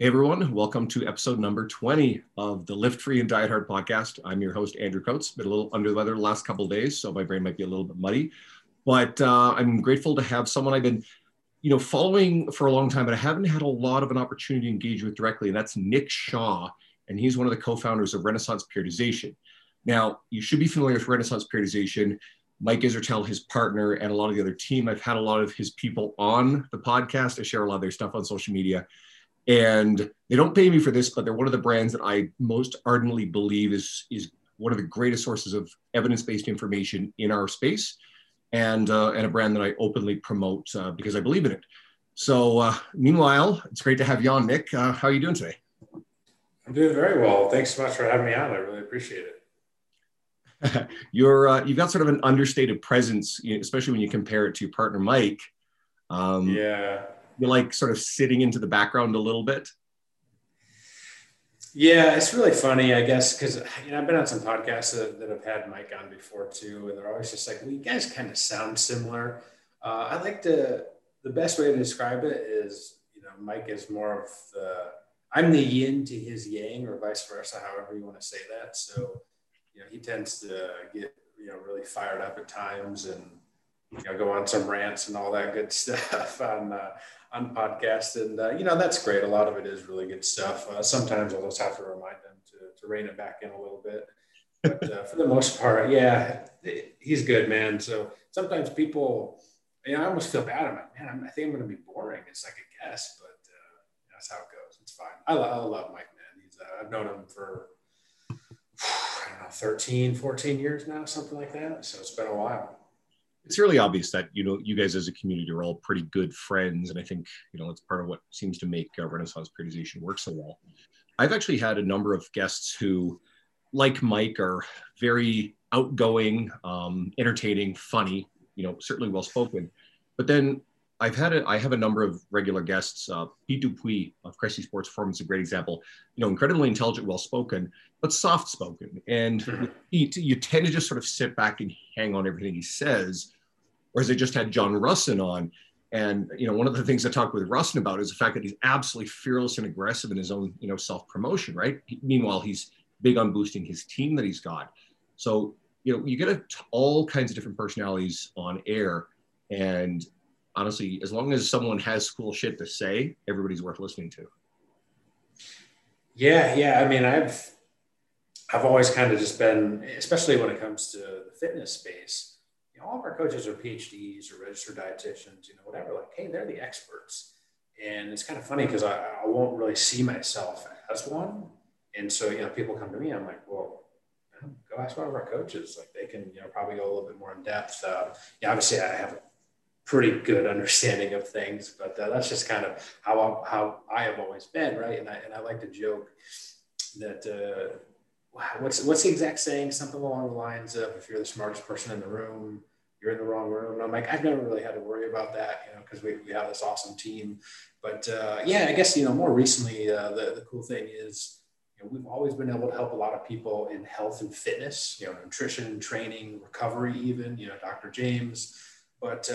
Hey everyone, welcome to episode number 20 of the Lift Free and Diet Hard podcast. I'm your host, Andrew Coates. Been a little under the weather the last couple of days, so my brain might be a little bit muddy. But I'm grateful to have someone I've been following for a long time, but I haven't had a lot of an opportunity to engage with directly, and that's Nick Shaw, and he's one of the co-founders of Renaissance Periodization. Now, you should be familiar with Renaissance Periodization. Mike Israetel, his partner, and a lot of the other team. I've had a lot of his people on the podcast. I share a lot of their stuff on social media. And they don't pay me for this, but they're one of the brands that I most ardently believe is one of the greatest sources of evidence-based information in our space, and a brand that I openly promote because I believe in it. So meanwhile, it's great to have you on, Nick. How are you doing today? I'm doing very well. Thanks so much for having me on. I really appreciate it. You've got sort of an understated presence, especially when you compare it to your partner, Mike. Yeah. You're like sort of sitting into the background a little bit. Yeah, it's really funny, I guess, because I've been on some podcasts that have had Mike on before too, and they're always just like, well, you guys kind of sound similar. I like to, the best way to describe it is, Mike is more of I'm the yin to his yang, or vice versa, however you want to say that. So, he tends to get, really fired up at times and, go on some rants and all that good stuff on podcasts. And, that's great. A lot of it is really good stuff. Sometimes I'll just have to remind them to rein it back in a little bit. But for the most part, yeah, he's good, man. So sometimes people, I almost feel bad. I'm like, man, I think I'm going to be boring. It's like a guess, but that's how it goes. It's fine. I love Mike, man. I've known him for, 13, 14 years now, something like that. So it's been a while. It's really obvious that, you guys as a community are all pretty good friends. And I think, it's part of what seems to make Renaissance Periodization work so well. I've actually had a number of guests who, like Mike, are very outgoing, entertaining, funny, certainly well-spoken. But then I have a number of regular guests. Pete Dupuis of Christy Sports Forum is a great example. Incredibly intelligent, well-spoken, but soft-spoken. And with Pete, you tend to just sort of sit back and hang on everything he says. Whereas I just had John Rusin on. And, one of the things I talked with Rusin about is the fact that he's absolutely fearless and aggressive in his own, self-promotion, right? Meanwhile, he's big on boosting his team that he's got. So, you get all kinds of different personalities on air. And honestly, as long as someone has cool shit to say, everybody's worth listening to. Yeah. Yeah. I mean, I've always kind of just been, especially when it comes to the fitness space, all of our coaches are PhDs or registered dietitians, whatever, like, hey, they're the experts. And it's kind of funny because I won't really see myself as one. And so, people come to me, I'm like, well, go ask one of our coaches. Like they can, probably go a little bit more in depth. Obviously I have a pretty good understanding of things, but that's just kind of how I have always been. Right. And I like to joke that, what's the exact saying? Something along the lines of, if you're the smartest person in the room, you're in the wrong room. And I'm like, I've never really had to worry about that, because we have this awesome team. But yeah, I guess, more recently, the cool thing is, we've always been able to help a lot of people in health and fitness, nutrition, training, recovery, even, Dr. James. But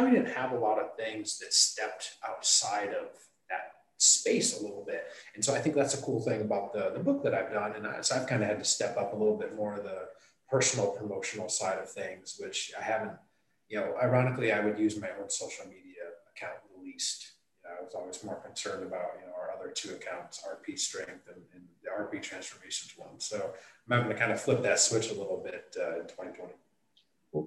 we didn't have a lot of things that stepped outside of that space a little bit. And so I think that's a cool thing about the book that I've done. And so I've kind of had to step up a little bit more of the personal promotional side of things, which I haven't, ironically, I would use my own social media account the least. I was always more concerned about, our other two accounts, RP Strength and the RP Transformations one. So I'm having to kind of flip that switch a little bit in 2020.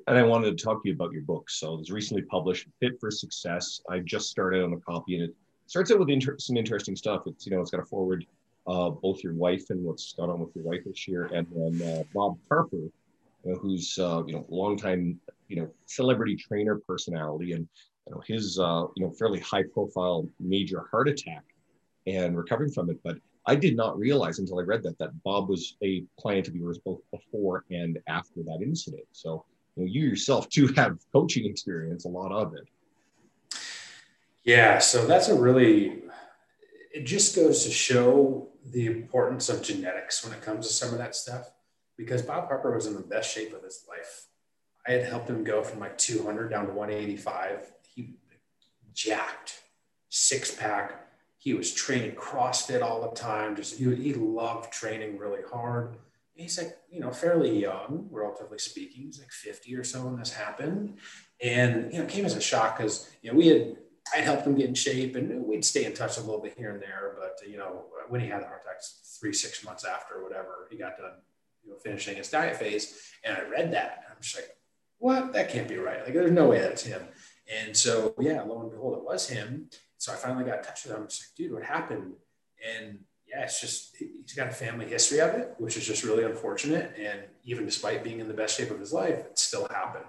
And I wanted to talk to you about your book. So it was recently published, Fit for Success. I just started on a copy, and it starts out with some interesting stuff. It's, it's got a forward, both your wife and what's gone on with your wife this year, and then Bob Harper, who's longtime celebrity trainer personality, and his fairly high profile major heart attack and recovering from it. But I did not realize until I read that Bob was a client of yours both before and after that incident. So. You yourself too have coaching experience, a lot of it. Yeah, so that's it just goes to show the importance of genetics when it comes to some of that stuff, because Bob Harper was in the best shape of his life. I had helped him go from like 200 down to 185. He jacked, six pack, He was training CrossFit all the time. Just he loved training really hard. He's like, you know, fairly young, relatively speaking. He's like 50 or so when this happened. And, you know, it came as a shock because, you know, I'd helped him get in shape and we'd stay in touch a little bit here and there. But, you know, when he had the heart attack 6 months after or whatever, he got done, you know, finishing his diet phase. And I read that and I'm just like, what? That can't be right. Like, there's no way that's him. And so, yeah, lo and behold, it was him. So I finally got in touch with him. I'm just like, dude, what happened? And yeah, it's just, he's got a family history of it, which is just really unfortunate. And even despite being in the best shape of his life, it still happened.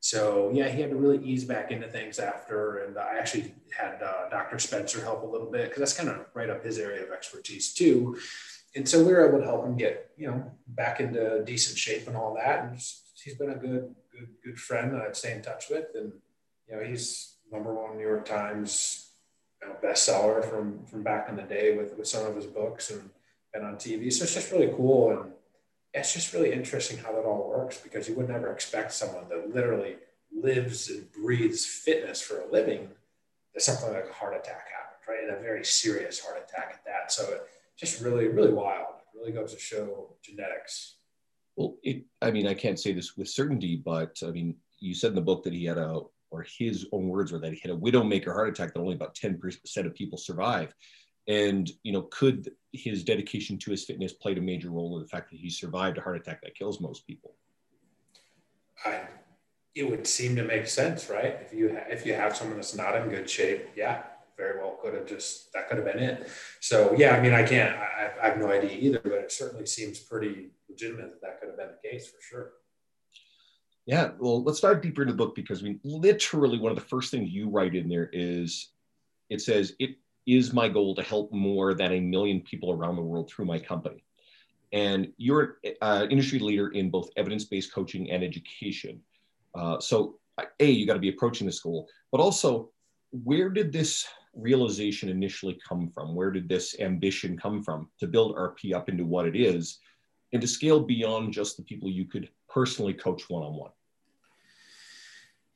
So yeah, he had to really ease back into things after. And I actually had Dr. Spencer help a little bit because that's kind of right up his area of expertise too. And so we were able to help him get, you know, back into decent shape and all that. And just, he's been a good friend that I'd stay in touch with. And, you know, he's #1 New York Times bestseller from back in the day with some of his books and been on TV. So it's just really cool. And it's just really interesting how that all works because you would never expect someone that literally lives and breathes fitness for a living that something like a heart attack happened, right? And a very serious heart attack at that. So it just really, really wild. It really goes to show genetics. Well, I mean, I can't say this with certainty, but I mean, you said in the book that he had his own words were that he had a widowmaker heart attack that only about 10% of people survive. And, you know, could his dedication to his fitness played a major role in the fact that he survived a heart attack that kills most people? It would seem to make sense, right? If you have someone that's not in good shape, yeah, very well that could have been it. So yeah, I mean, I have no idea either, but it certainly seems pretty legitimate that could have been the case for sure. Yeah, well, let's dive deeper into the book because we literally, one of the first things you write in there is, it says, it is my goal to help more than 1 million people around the world through my company. And you're an industry leader in both evidence-based coaching and education. So A, you got to be approaching this goal, but also where did this realization initially come from? Where did this ambition come from to build RP up into what it is and to scale beyond just the people you could personally coach one-on-one?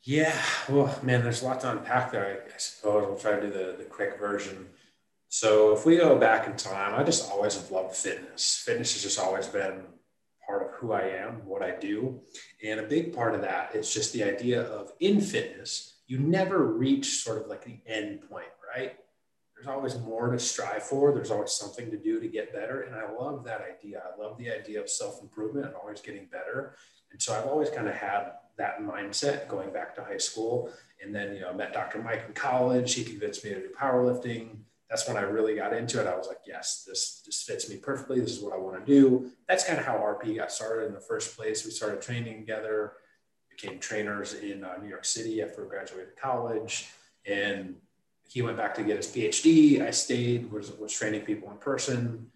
Yeah, well, man, there's a lot to unpack there, I suppose. I'll try to do the quick version. So if we go back in time, I just always have loved fitness. Fitness has just always been part of who I am, what I do. And a big part of that is just the idea of in fitness, you never reach sort of like the end point, right? There's always more to strive for. There's always something to do to get better. And I love that idea. I love the idea of self-improvement and always getting better. And so I've always kind of had that mindset going back to high school. And then, you know, I met Dr. Mike in college. He convinced me to do powerlifting. That's when I really got into it. I was like, yes, this fits me perfectly. This is what I want to do. That's kind of how RP got started in the first place. We started training together, became trainers in New York City after I graduated college. And he went back to get his PhD. I stayed, was training people in person.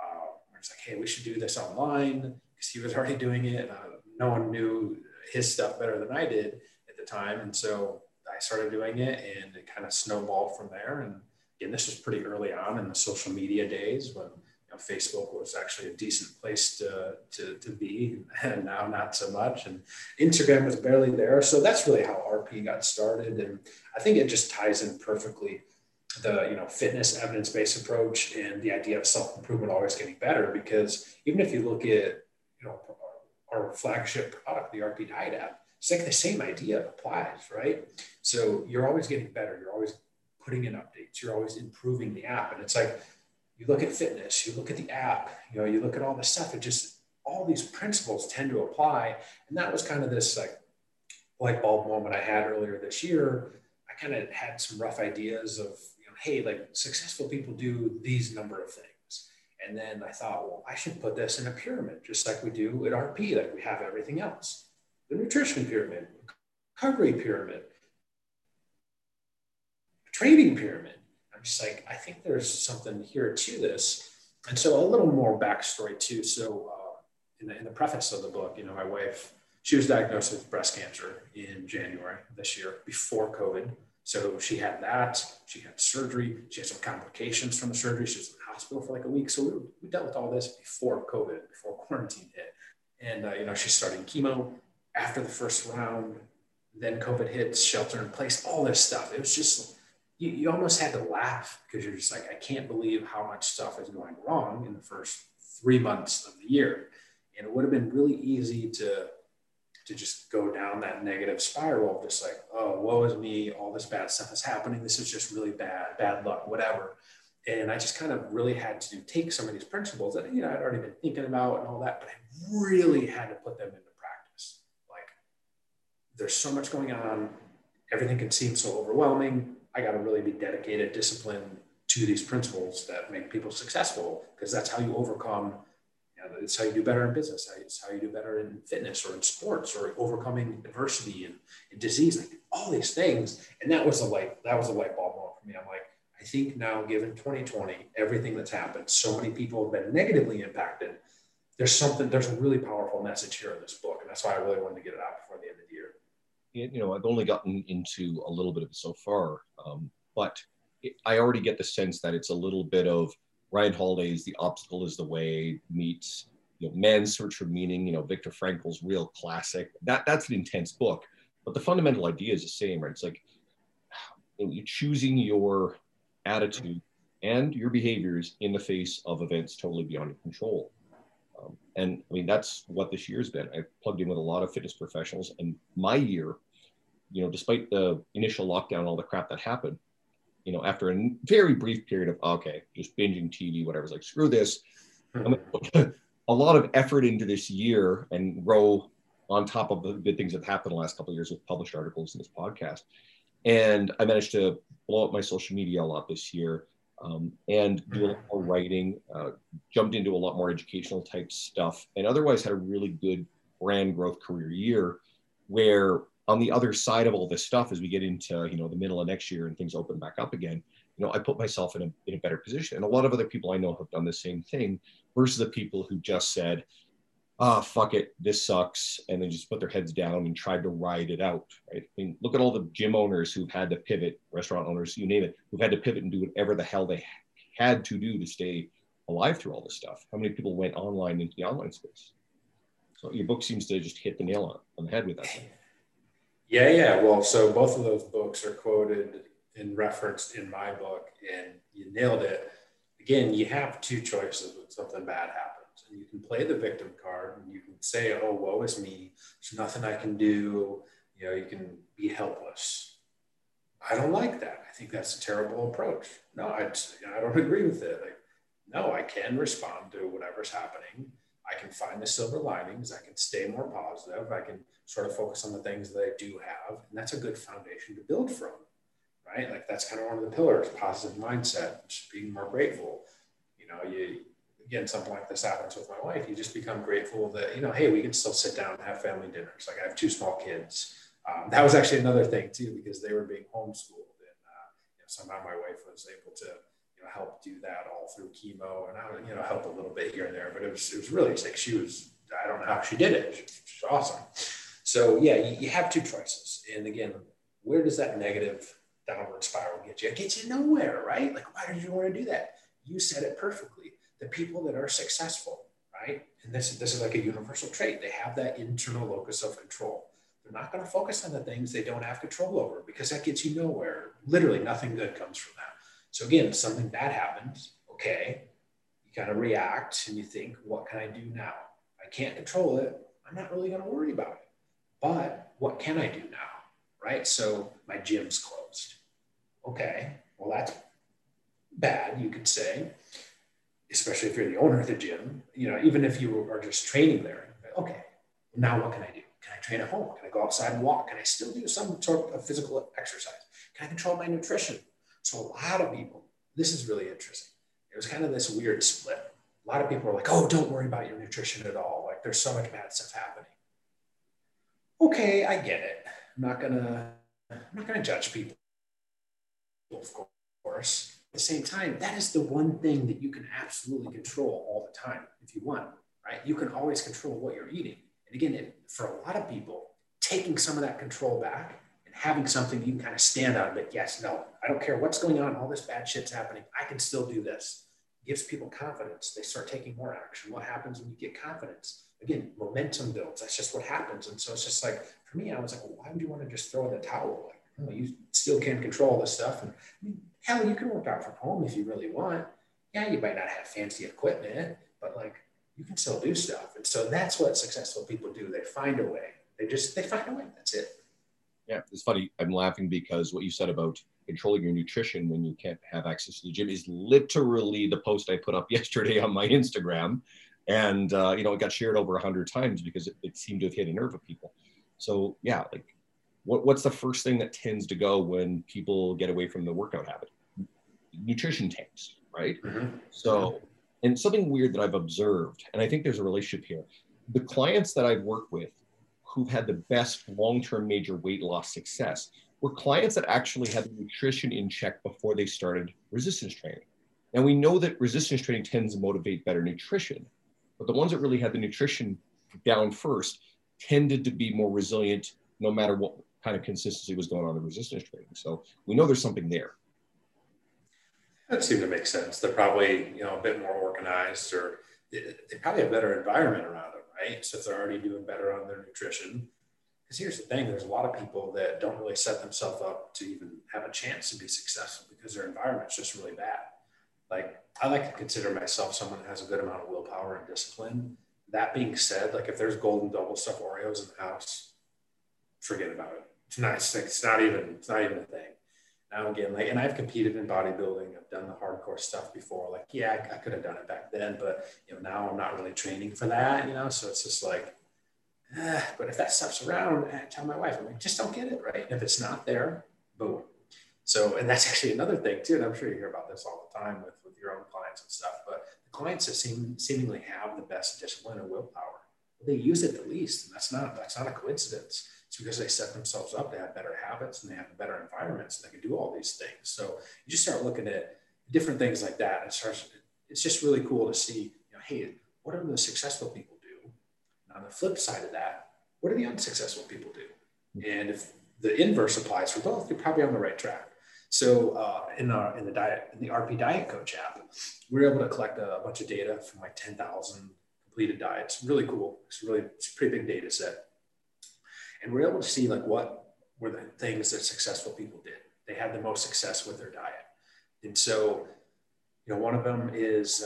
I was like, hey, we should do this online because he was already doing it. No one knew his stuff better than I did at the time. And so I started doing it and it kind of snowballed from there. And again, this was pretty early on in the social media days when, you know, Facebook was actually a decent place to be, and now not so much. And Instagram was barely there. So that's really how RP got started. And I think it just ties in perfectly the, you know, fitness evidence-based approach and the idea of self-improvement, always getting better, because even if you look at, you know, our flagship product, the RP Diet app, it's like the same idea applies, right? So you're always getting better. You're always putting in updates. You're always improving the app. And it's like, you look at fitness, you look at the app, you know, you look at all this stuff, it just, all these principles tend to apply. And that was kind of this like light bulb moment I had earlier this year. I kind of had some rough ideas of, you know, hey, like successful people do these number of things. And then I thought, well, I should put this in a pyramid, just like we do at RP, like we have everything else. The nutrition pyramid, recovery pyramid, training pyramid. Just like, I think there's something here to this. And so a little more backstory too. So in the preface of the book, you know, my wife, she was diagnosed with breast cancer in January this year before COVID. So she had that, she had surgery, she had some complications from the surgery. She was in the hospital for like a week. So we dealt with all this before COVID, before quarantine hit. And, you know, she's starting chemo after the first round, then COVID hits, shelter in place, all this stuff. It was just, you almost had to laugh because you're just like, I can't believe how much stuff is going wrong in the first 3 months of the year. And it would have been really easy to just go down that negative spiral, just like, oh, woe is me, all this bad stuff is happening. This is just really bad luck, whatever. And I just kind of really had to take some of these principles that, you know, I'd already been thinking about and all that, but I really had to put them into practice. Like, there's so much going on. Everything can seem so overwhelming. I got to really be dedicated, disciplined to these principles that make people successful, because that's how you overcome. You know, it's how you do better in business. It's how you do better in fitness or in sports or overcoming adversity and disease, like all these things. And that was a light bulb moment for me. I'm like, I think now, given 2020, everything that's happened, so many people have been negatively impacted. There's a really powerful message here in this book. And that's why I really wanted to get it out before the end of the year. You know, I've only gotten into a little bit of it so far, but I already get the sense that it's a little bit of Ryan Holiday's The Obstacle Is the Way meets, you know, Man's Search for Meaning, you know, Viktor Frankl's real classic. That's an intense book, but the fundamental idea is the same, right? It's like, you know, you're choosing your attitude and your behaviors in the face of events totally beyond your control. And I mean, that's what this year's been. I've plugged in with a lot of fitness professionals, and my year, you know, despite the initial lockdown, all the crap that happened, you know, after a very brief period of, okay, just binging TV, whatever's like, screw this. I'm going to put a lot of effort into this year and row on top of the good things that happened the last couple of years with published articles and this podcast. And I managed to blow up my social media a lot this year. And do a lot more writing, jumped into a lot more educational type stuff, and otherwise had a really good brand growth career year, where on the other side of all this stuff, as we get into, you know, the middle of next year and things open back up again, you know, I put myself in a better position. And a lot of other people I know have done the same thing, versus the people who just said, ah, fuck it, this sucks, and then just put their heads down and tried to ride it out, right? I mean, look at all the gym owners who've had to pivot, restaurant owners, you name it, who've had to pivot and do whatever the hell they had to do to stay alive through all this stuff. How many people went online into the online space? So your book seems to just hit the nail on the head with that thing. Yeah. Well, so both of those books are quoted and referenced in my book, and you nailed it. Again, you have two choices when something bad happens. And you can play the victim card, and you can say, oh, woe is me, there's nothing I can do, you know, you can be helpless. I don't like that. I think that's a terrible approach. No, I don't agree with it. Like, no, I can respond to whatever's happening. I can find the silver linings. I can stay more positive. I can sort of focus on the things that I do have. And that's a good foundation to build from, right? Like, that's kind of one of the pillars, positive mindset, just being more grateful. You know, again, something like this happens with my wife. You just become grateful that, you know, hey, we can still sit down and have family dinners. Like, I have two small kids. That was actually another thing too, because they were being homeschooled, and you know, somehow my wife was able to, you know, help do that all through chemo, and I would, you know, help a little bit here and there. But it was really like, I don't know how she did it. She's awesome. So yeah, you have two choices. And again, where does that negative downward spiral get you? It gets you nowhere, right? Like, why did you want to do that? You said it perfectly. The people that are successful, right? And this is like a universal trait. They have that internal locus of control. They're not going to focus on the things they don't have control over, because that gets you nowhere. Literally nothing good comes from that. So again, something bad happens. Okay. You kind of react and you think, what can I do now? I can't control it. I'm not really going to worry about it, but what can I do now? Right? So my gym's closed. Okay. Well, that's bad, you could say. Especially if you're the owner of the gym, you know, even if you are just training there, okay, now what can I do? Can I train at home? Can I go outside and walk? Can I still do some sort of physical exercise? Can I control my nutrition? So a lot of people, this is really interesting. It was kind of this weird split. A lot of people are like, oh, don't worry about your nutrition at all. Like, there's so much bad stuff happening. Okay, I get it. I'm not gonna judge people, of course. At the same time, that is the one thing that you can absolutely control all the time if you want, right? You can always control what you're eating. And again, for a lot of people, taking some of that control back and having something you can kind of stand on, but yes, no, I don't care what's going on, all this bad shit's happening, I can still do this. It gives people confidence. They start taking more action. What happens when you get confidence? Again, momentum builds. That's just what happens. And so it's just like, for me, I was like, well, why would you want to just throw in the towel? Like, You still can control this stuff. And I mean, hell, you can work out from home if you really want. Yeah, you might not have fancy equipment, but like you can still do stuff. And so that's what successful people do. They find a way. They find a way. That's it. Yeah, it's funny. I'm laughing because what you said about controlling your nutrition when you can't have access to the gym is literally the post I put up yesterday on my Instagram. And, you know, it got shared over 100 times because it seemed to have hit a nerve with people. So yeah, like what's the first thing that tends to go when people get away from the workout habit? Nutrition tanks, right? Mm-hmm. So, and something weird that I've observed, and I think there's a relationship here, the clients that I've worked with who've had the best long-term major weight loss success were clients that actually had the nutrition in check before they started resistance training. And we know that resistance training tends to motivate better nutrition, but the ones that really had the nutrition down first tended to be more resilient no matter what kind of consistency was going on in resistance training. So we know there's something there. That seemed to make sense. They're probably, you know, a bit more organized, or they probably have a better environment around them, right? So if they're already doing better on their nutrition. Because here's the thing, there's a lot of people that don't really set themselves up to even have a chance to be successful because their environment's just really bad. Like, I like to consider myself someone that has a good amount of willpower and discipline. That being said, like if there's golden double stuffed Oreos in the house, forget about it. It's not even a thing. Now again, like, and I've competed in bodybuilding. I've done the hardcore stuff before. Like, yeah, I could have done it back then, but you know, now I'm not really training for that, you know? So it's just like, but if that stuff's around, I tell my wife, I'm like, just don't get it, right? And if it's not there, boom. So, and that's actually another thing too, and I'm sure you hear about this all the time with your own clients and stuff, but the clients that seemingly have the best discipline and willpower, they use it the least, and that's not a coincidence. It's because they set themselves up, they have better habits, and they have better environments, and they can do all these things. So you just start looking at different things like that, and it's just really cool to see, you know, hey, what are the successful people do? And on the flip side of that, what do the unsuccessful people do? And if the inverse applies for both, you're probably on the right track. So in the RP Diet Coach app, we were able to collect a bunch of data from like 10,000 completed diets. Really cool. It's a pretty big data set. And we're able to see like what were the things that successful people did. They had the most success with their diet. And so, you know, one of them is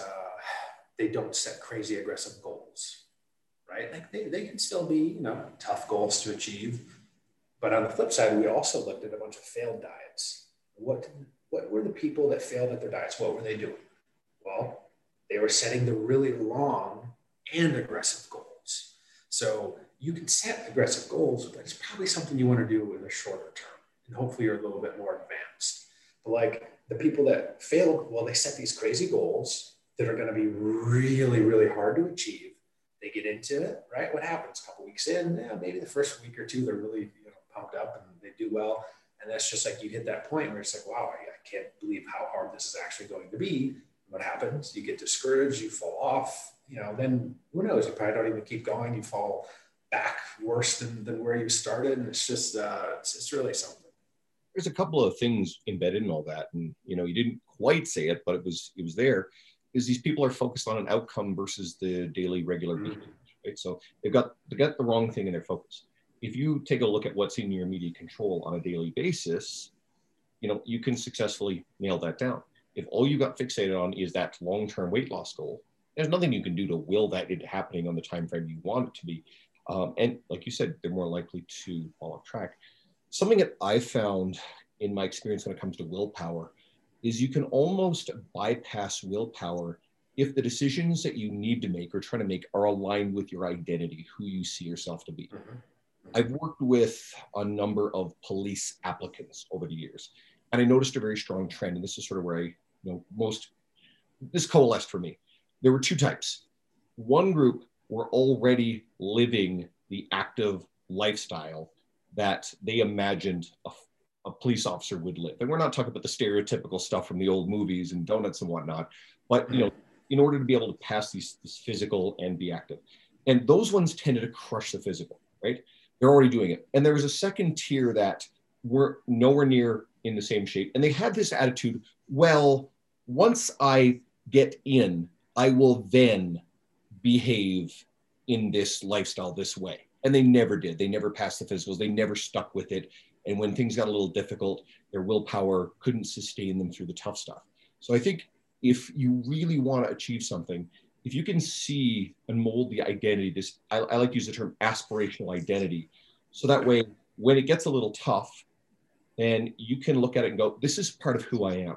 they don't set crazy aggressive goals, right? Like they can still be, you know, tough goals to achieve. But on the flip side, we also looked at a bunch of failed diets. What were the people that failed at their diets? What were they doing? Well, they were setting the really long and aggressive goals. So you can set aggressive goals, but it's probably something you want to do in the shorter term. And hopefully you're a little bit more advanced. But like the people that failed, well, they set these crazy goals that are going to be really, really hard to achieve. They get into it, right? What happens? A couple weeks in, yeah, maybe the first week or two, they're really, you know, pumped up and they do well. And that's just like, you hit that point where it's like, wow, I can't believe how hard this is actually going to be. What happens? You get discouraged, you fall off, you know, then who knows? You probably don't even keep going. You fall back worse than where you started. And it's just, it's really something. There's a couple of things embedded in all that. And, you know, you didn't quite say it, but it was there, is these people are focused on an outcome versus the daily regular behavior, right? So they've got the wrong thing in their focus. If you take a look at what's in your immediate control on a daily basis, you know, you can successfully nail that down. If all you got fixated on is that long-term weight loss goal, there's nothing you can do to will that into happening on the time frame you want it to be. And like you said, they're more likely to fall off track. Something that I found in my experience when it comes to willpower is you can almost bypass willpower if the decisions that you need to make or trying to make are aligned with your identity, who you see yourself to be. Mm-hmm. I've worked with a number of police applicants over the years, and I noticed a very strong trend. And this is sort of where I, you know, this coalesced for me. There were two types. One group were already living the active lifestyle that they imagined a police officer would live. And we're not talking about the stereotypical stuff from the old movies and donuts and whatnot, but, you know, in order to be able to pass this physical and be active. And those ones tended to crush the physical, right? They're already doing it. And there was a second tier that were nowhere near in the same shape. And they had this attitude, well, once I get in, I will then behave in this lifestyle this way. And they never did. They never passed the physicals. They never stuck with it. And when things got a little difficult, their willpower couldn't sustain them through the tough stuff. So I think if you really want to achieve something, if you can see and mold the identity, this, I like to use the term aspirational identity. So that way, when it gets a little tough, then you can look at it and go, this is part of who I am.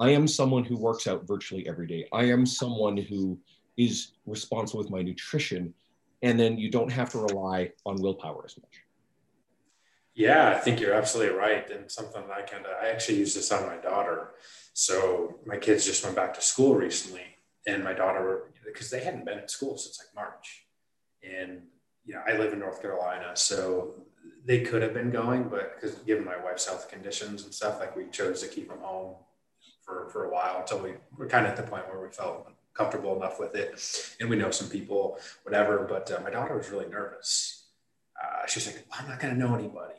I am someone who works out virtually every day. I am someone who is responsible with my nutrition. And then you don't have to rely on willpower as much. Yeah, I think you're absolutely right. And something that I actually use this on my daughter. So my kids just went back to school recently, and my daughter, because they hadn't been at school since like March. And, you know, I live in North Carolina, so they could have been going, but because given my wife's health conditions and stuff, like we chose to keep them home for a while until we were kind of at the point where we felt comfortable enough with it. And we know some people, whatever, but my daughter was really nervous. She's like, well, I'm not going to know anybody.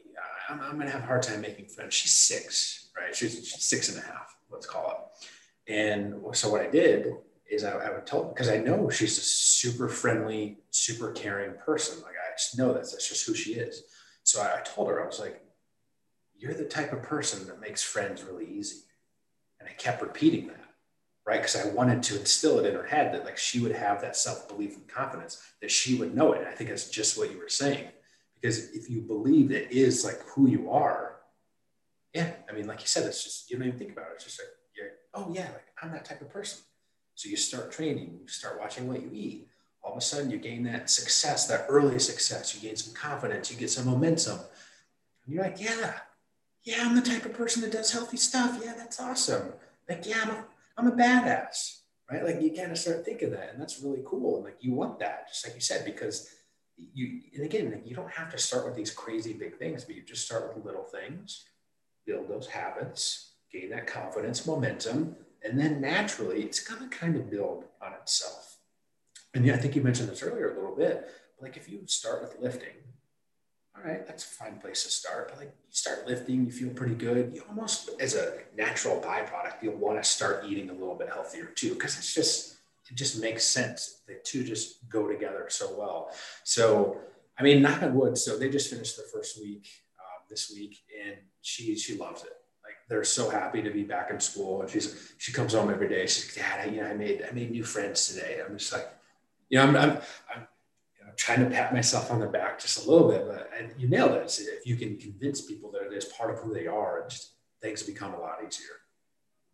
I'm going to have a hard time making friends. She's six, right? She's 6.5, let's call it. And so what I did is I would tell, because I know she's a super friendly, super caring person. Like I just know that's just who she is. So I told her, I was like, you're the type of person that makes friends really easy. And I kept repeating that, right? Because I wanted to instill it in her head that like she would have that self-belief and confidence that she would know it. And I think that's just what you were saying. Because if you believe that is like who you are, yeah, I mean, like you said, it's just, you don't even think about it. It's just like, you're, oh yeah, like I'm that type of person. So you start training, you start watching what you eat. All of a sudden you gain that success, that early success, you gain some confidence, you get some momentum. And you're like, yeah, I'm the type of person that does healthy stuff. Yeah, that's awesome. Like, yeah, I'm a badass, right? Like you kind of start thinking that, and that's really cool. And like, you want that, just like you said, because and again, you don't have to start with these crazy big things, but you just start with little things, build those habits, gain that confidence, momentum, and then naturally it's going to kind of build on itself. And yeah, I think you mentioned this earlier a little bit, but like if you start with lifting, all right, that's a fine place to start. But like you start lifting, you feel pretty good. You almost, as a natural byproduct, you'll want to start eating a little bit healthier too, because it's just, it just makes sense. The two just go together so well. So, I mean, knock on wood. So they just finished their first week this week, and she loves it. Like they're so happy to be back in school. And she comes home every day. She's like, Dad, I made new friends today. I'm just like, you know, I'm trying to pat myself on the back just a little bit, but and you nailed it. So if you can convince people that it is part of who they are, just, things become a lot easier.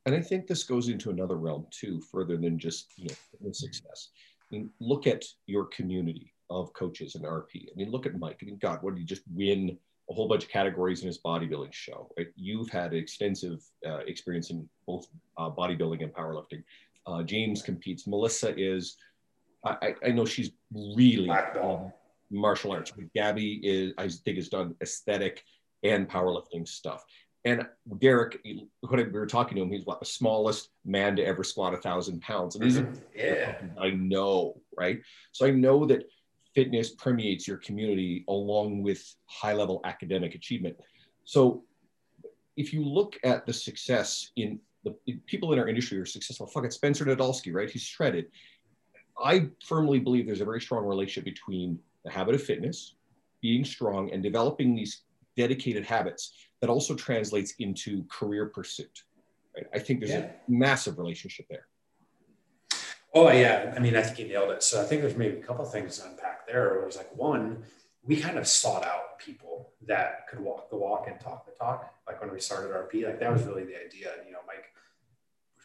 And I think this goes into another realm too, further than just, you know, fitness success. I mean, look at your community of coaches and RP. I mean, look at Mike. I mean, God, what did he just win a whole bunch of categories in his bodybuilding show? Right? You've had extensive experience in both bodybuilding and powerlifting. James competes. Melissa is, I know she's really martial arts. Gabby is, I think, has done aesthetic and powerlifting stuff. And Derek, when we were talking to him, he's what, the smallest man to ever squat 1,000 pounds. And mm-hmm. Yeah. I know, right? So I know that fitness permeates your community along with high-level academic achievement. So if you look at the success in the people in our industry are successful. Fuck it, Spencer Nadolski, right? He's shredded. I firmly believe there's a very strong relationship between the habit of fitness, being strong, and developing these dedicated habits that also translates into career pursuit. Right? I think there's a massive relationship there. Oh yeah, I mean, I think you nailed it. So I think there's maybe a couple of things to unpack there. It was like, one, we kind of sought out people that could walk the walk and talk the talk. Like when we started RP, like that was really the idea. You know, Mike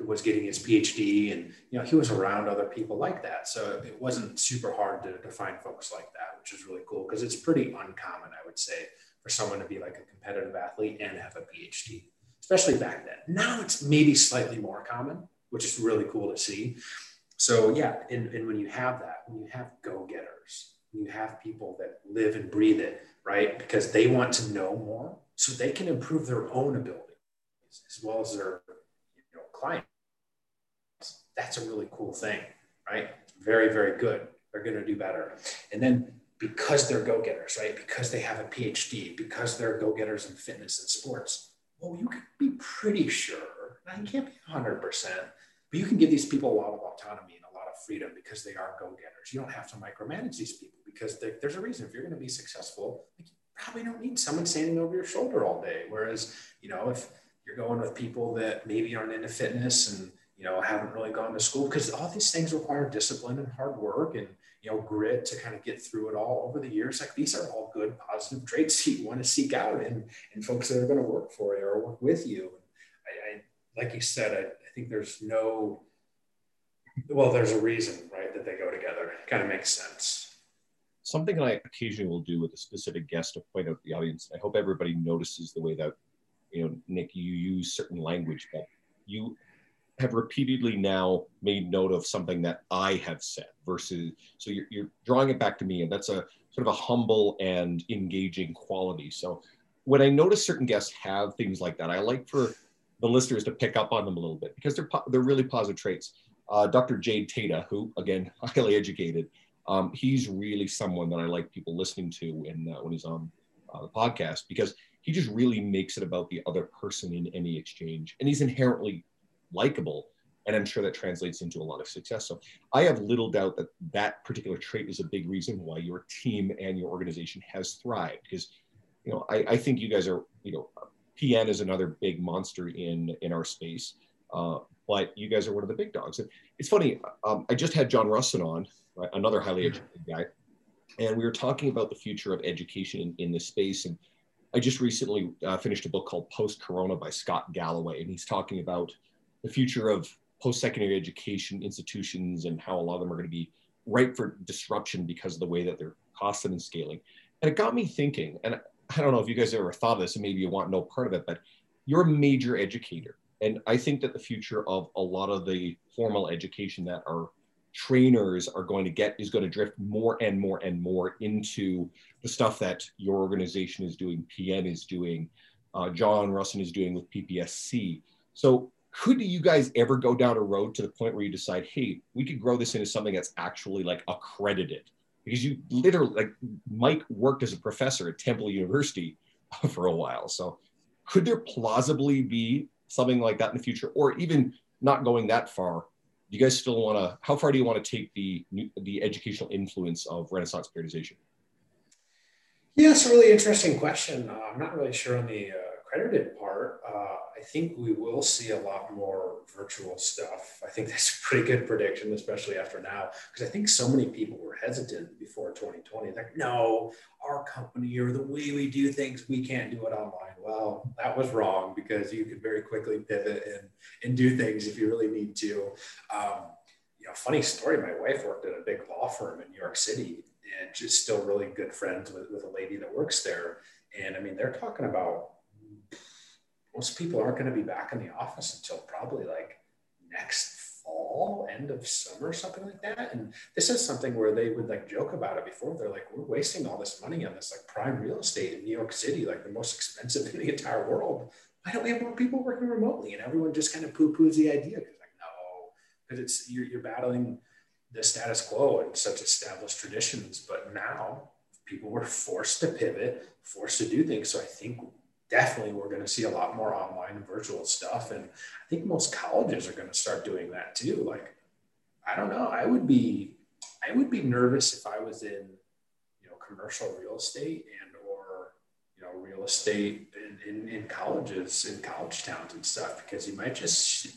was getting his PhD, and you know, he was around other people like that. So it wasn't super hard to find folks like that, which is really cool because it's pretty uncommon, I would say, for someone to be like a competitive athlete and have a PhD, especially back then. Now it's maybe slightly more common, which is really cool to see. So yeah, and when you have that, when you have go-getters, when you have people that live and breathe it, right? Because they want to know more so they can improve their own abilities as well as their, you know, clients. That's a really cool thing, right? Very, very good. They're going to do better. And then because they're go-getters, right? Because they have a PhD, because they're go-getters in fitness and sports. Well, you can be pretty sure, and you can't be 100%, but you can give these people a lot of autonomy and a lot of freedom because they are go-getters. You don't have to micromanage these people because there's a reason. If you're going to be successful, you probably don't need someone standing over your shoulder all day. Whereas, you know, if you're going with people that maybe aren't into fitness and, you know, haven't really gone to school, because all these things require discipline and hard work and, you know, grit to kind of get through it all over the years. Like, these are all good, positive traits you want to seek out and folks that are going to work for you or work with you. And I like you said, I think there's no, well, there's a reason, right, that they go together. It kind of makes sense. Something I occasionally will do with a specific guest to point out to the audience, I hope everybody notices the way that, you know, Nick, you use certain language, but you have repeatedly now made note of something that I have said versus, so you're drawing it back to me, and that's a sort of a humble and engaging quality. So when I notice certain guests have things like that, I like for the listeners to pick up on them a little bit, because they're really positive traits. Dr. Jade Teta, who, again, highly educated, he's really someone that I like people listening to when he's on the podcast, because he just really makes it about the other person in any exchange. And he's inherently likable. And I'm sure that translates into a lot of success. So I have little doubt that that particular trait is a big reason why your team and your organization has thrived. Because, you know, I think you guys are, you know, PN is another big monster in our space. But you guys are one of the big dogs. And it's funny, I just had John Rusin on, right, another highly educated guy, and we were talking about the future of education in this space. And I just recently finished a book called Post-Corona by Scott Galloway, and he's talking about the future of post-secondary education institutions and how a lot of them are going to be ripe for disruption because of the way that they're costing and scaling. And it got me thinking, and I don't know if you guys ever thought of this, and maybe you want no part of it, but you're a major educator. And I think that the future of a lot of the formal education that our trainers are going to get is going to drift more and more and more into the stuff that your organization is doing, PN is doing, John Rusin is doing with PPSC. So could you guys ever go down a road to the point where you decide, hey, we could grow this into something that's actually like accredited? Because you literally, like, Mike worked as a professor at Temple University for a while. So could there plausibly be something like that in the future? Or even not going that far, do you guys still want to, how far do you want to take the educational influence of Renaissance periodization? Yeah, it's a really interesting question. I'm not really sure on the accredited part. I think we will see a lot more virtual stuff. I think that's a pretty good prediction, especially after now, because I think so many people were hesitant before 2020. Like, no, our company or the way we do things, we can't do it online. Well, that was wrong, because you can very quickly pivot and do things if you really need to. You know, funny story, my wife worked at a big law firm in New York City, and she's still really good friends with a lady that works there. And I mean, they're talking about, most people aren't going to be back in the office until probably like next fall, end of summer, something like that. And this is something where they would like joke about it before. They're like, we're wasting all this money on this like prime real estate in New York City, like the most expensive in the entire world. Why don't we have more people working remotely? And everyone just kind of poo-poos the idea, because like, no, because it's you're battling the status quo and such established traditions. But now people were forced to pivot, forced to do things. So I think definitely we're going to see a lot more online and virtual stuff. And I think most colleges are going to start doing that too. Like, I don't know, I would be nervous if I was in, you know, commercial real estate and, or, you know, real estate in colleges, in college towns and stuff, because you might just,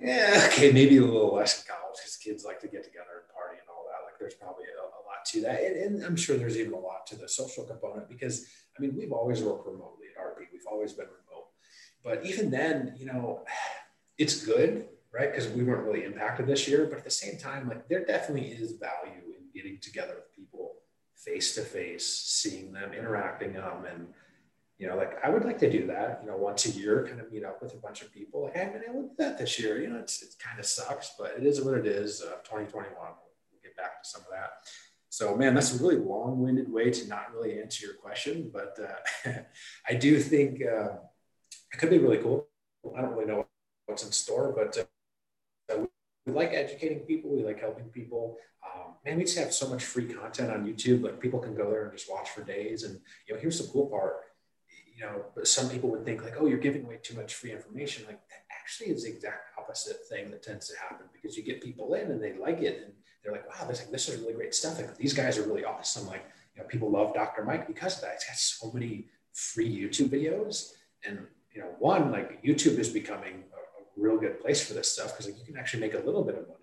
yeah, okay, maybe a little less in college because kids like to get together and party and all that. Like, there's probably a lot to that. And I'm sure there's even a lot to the social component, because I mean, we've always worked remotely at RP. We've always been remote. But even then, you know, it's good, right? Because we weren't really impacted this year. But at the same time, like, there definitely is value in getting together with people face to face, seeing them, interacting them. And, you know, like, I would like to do that, you know, once a year, kind of meet up with a bunch of people. Like, I haven't been able to do that this year. You know, it kind of sucks, but it is what it is. 2021, we'll get back to some of that. So, man, that's a really long-winded way to not really answer your question, but I do think it could be really cool. I don't really know what's in store, but we like educating people. We like helping people. Man, we just have so much free content on YouTube. Like, people can go there and just watch for days. And, you know, here's the cool part. You know, some people would think like, oh, you're giving away too much free information. Like, that actually is the exact opposite thing that tends to happen, because you get people in and they like it. And they're like, wow, this is really great stuff. Like, these guys are really awesome. Like, know, people love Dr. Mike because of that. He's got so many free YouTube videos. And, you know, one, like YouTube is becoming a real good place for this stuff because like, you can actually make a little bit of money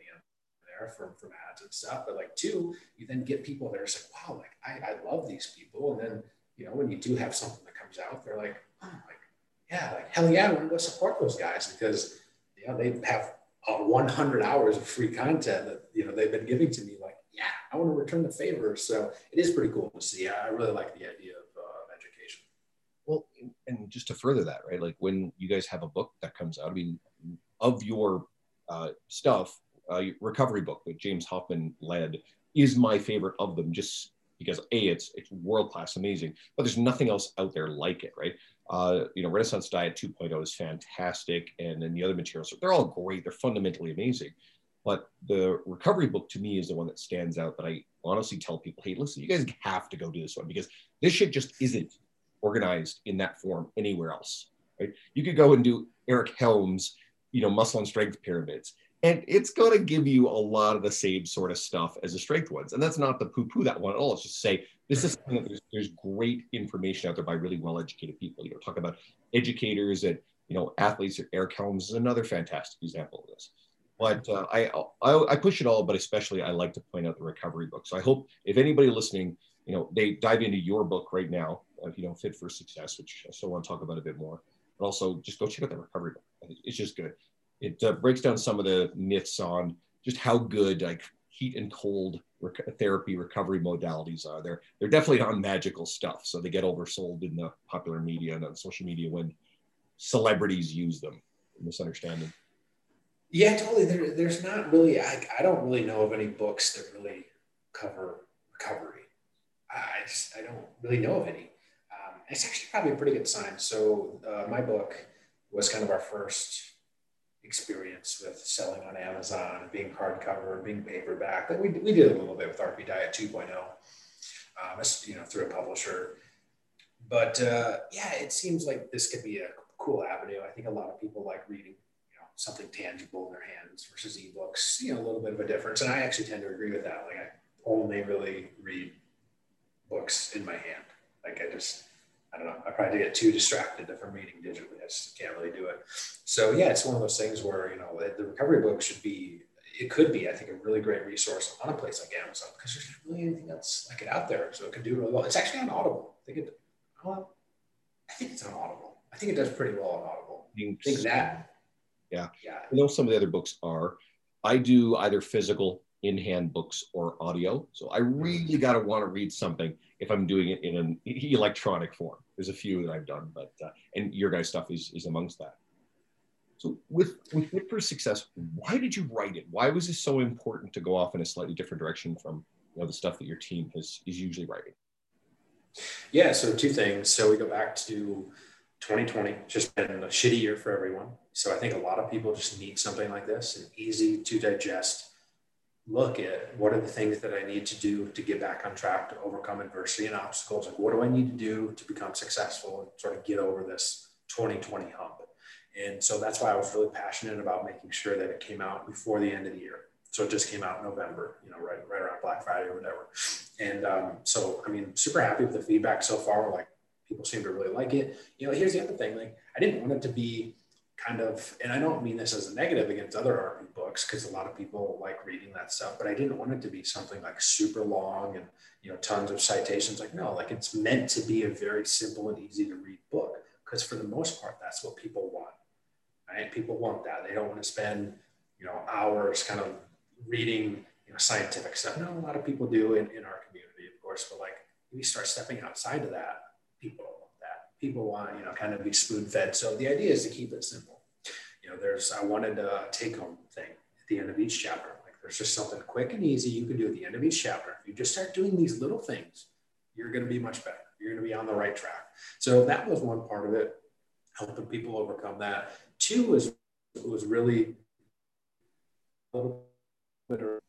there from ads and stuff. But like two, you then get people that are just like, wow, like I love these people. And then, you know, when you do have something that comes out, they're like, oh, like, yeah, like, hell yeah, I want to go support those guys because, you know, they have 100 hours of free content that, you know, they've been giving to me. Like, yeah, I want to return the favor. So it is pretty cool to see. I really like the idea of education. Well, and just to further that, right? Like when you guys have a book that comes out, I mean, of your stuff, recovery book that James Hoffmann led is my favorite of them, just because A, it's world-class amazing, but there's nothing else out there like it, right? You know, Renaissance Diet 2.0 is fantastic, and then the other materials, they're all great, they're fundamentally amazing, but the recovery book to me is the one that stands out that I honestly tell people, hey, listen, you guys have to go do this one because this shit just isn't organized in that form anywhere else, right? You could go and do Eric Helms, you know, muscle and strength pyramids, and it's going to give you a lot of the same sort of stuff as the strength ones. And that's not the poo-poo that one at all. It's just say, this is something that there's great information out there by really well-educated people. You know, talk about educators and, you know, athletes. Eric Helms is another fantastic example of this. But I push it all, but especially I like to point out the recovery book. So I hope if anybody listening, you know, they dive into your book right now, you know, Fit for Success, which I still want to talk about a bit more. But also just go check out the recovery book. It's just good. It breaks down some of the myths on just how good like heat and cold therapy recovery modalities are. They're definitely not magical stuff. So they get oversold in the popular media and on social media when celebrities use them, misunderstanding. Yeah, totally. There's not really, I don't really know of any books that really cover recovery. I don't really know of any. It's actually probably a pretty good sign. So my book was kind of our first experience with selling on Amazon, being hardcover, being paperback. Like we did a little bit with RP Diet 2.0, you know, through a publisher. But yeah, it seems like this could be a cool avenue. I think a lot of people like reading, you know, something tangible in their hands versus ebooks. You know, a little bit of a difference. And I actually tend to agree with that. Like I only really read books in my hand. Like I don't know, I probably get too distracted from reading digitally. I just can't really do it. So yeah, it's one of those things where, you know, the recovery book should be, it could be, I think, a really great resource on a place like Amazon because there's not really anything else like it out there. So it could do really well. It's actually on Audible. I think it's on Audible. I think it does pretty well on Audible. Yeah. I know some of the other books are. I do either physical in-hand books or audio. So I really got to want to read something if I'm doing it in an electronic form. There's a few that I've done, but, and your guys' stuff is amongst that. So with Fit for Success, why did you write it? Why was this so important to go off in a slightly different direction from, you know, the stuff that your team is usually writing? Yeah, so two things. So we go back to 2020, just been a shitty year for everyone. So I think a lot of people just need something like this, an easy to digest look at what are the things that I need to do to get back on track, to overcome adversity and obstacles. Like, what do I need to do to become successful and sort of get over this 2020 hump? And so that's why I was really passionate about making sure that it came out before the end of the year. So it just came out in November, you know, right around Black Friday or whatever. And so, I mean, super happy with the feedback so far. Like, people seem to really like it. You know, here's the other thing. Like, I didn't want it to be kind of, and I don't mean this as a negative against other RP books because a lot of people like reading that stuff, but I didn't want it to be something like super long and, you know, tons of citations. Like, no, like it's meant to be a very simple and easy to read book because for the most part, that's what people want, right? People want that. They don't want to spend, you know, hours kind of reading, you know, scientific stuff. No, a lot of people do in our community, of course, but like we start stepping outside of that, people people want, you know, kind of be spoon fed. So the idea is to keep it simple. You know, I wanted a take home thing at the end of each chapter. Like there's just something quick and easy you can do at the end of each chapter. If you just start doing these little things, you're going to be much better. You're going to be on the right track. So that was one part of it, helping people overcome that. Two was really a little bit of,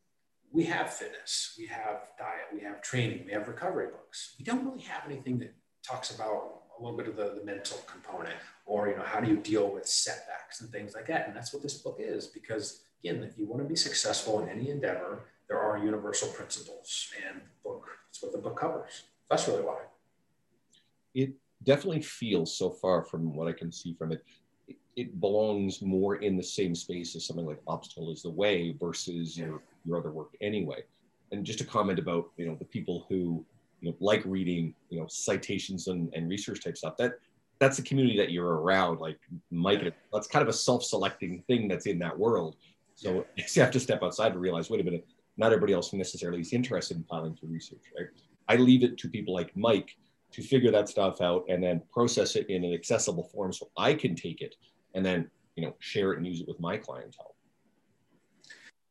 we have fitness, we have diet, we have training, we have recovery books. We don't really have anything that talks about a little bit of the mental component or, you know, how do you deal with setbacks and things like that. And that's what this book is, because again, if you want to be successful in any endeavor, there are universal principles and that's what the book covers. That's really why. It definitely feels, so far from what I can see from it, it belongs more in the same space as something like Obstacle Is the Way versus your other work anyway. And just a comment about, you know, the people who, you know, like reading, you know, citations and research type stuff, that's the community that you're around. Like Mike, that's kind of a self-selecting thing that's in that world. So you have to step outside and realize, wait a minute, not everybody else necessarily is interested in piling through research, right? I leave it to people like Mike to figure that stuff out and then process it in an accessible form so I can take it and then, you know, share it and use it with my clientele.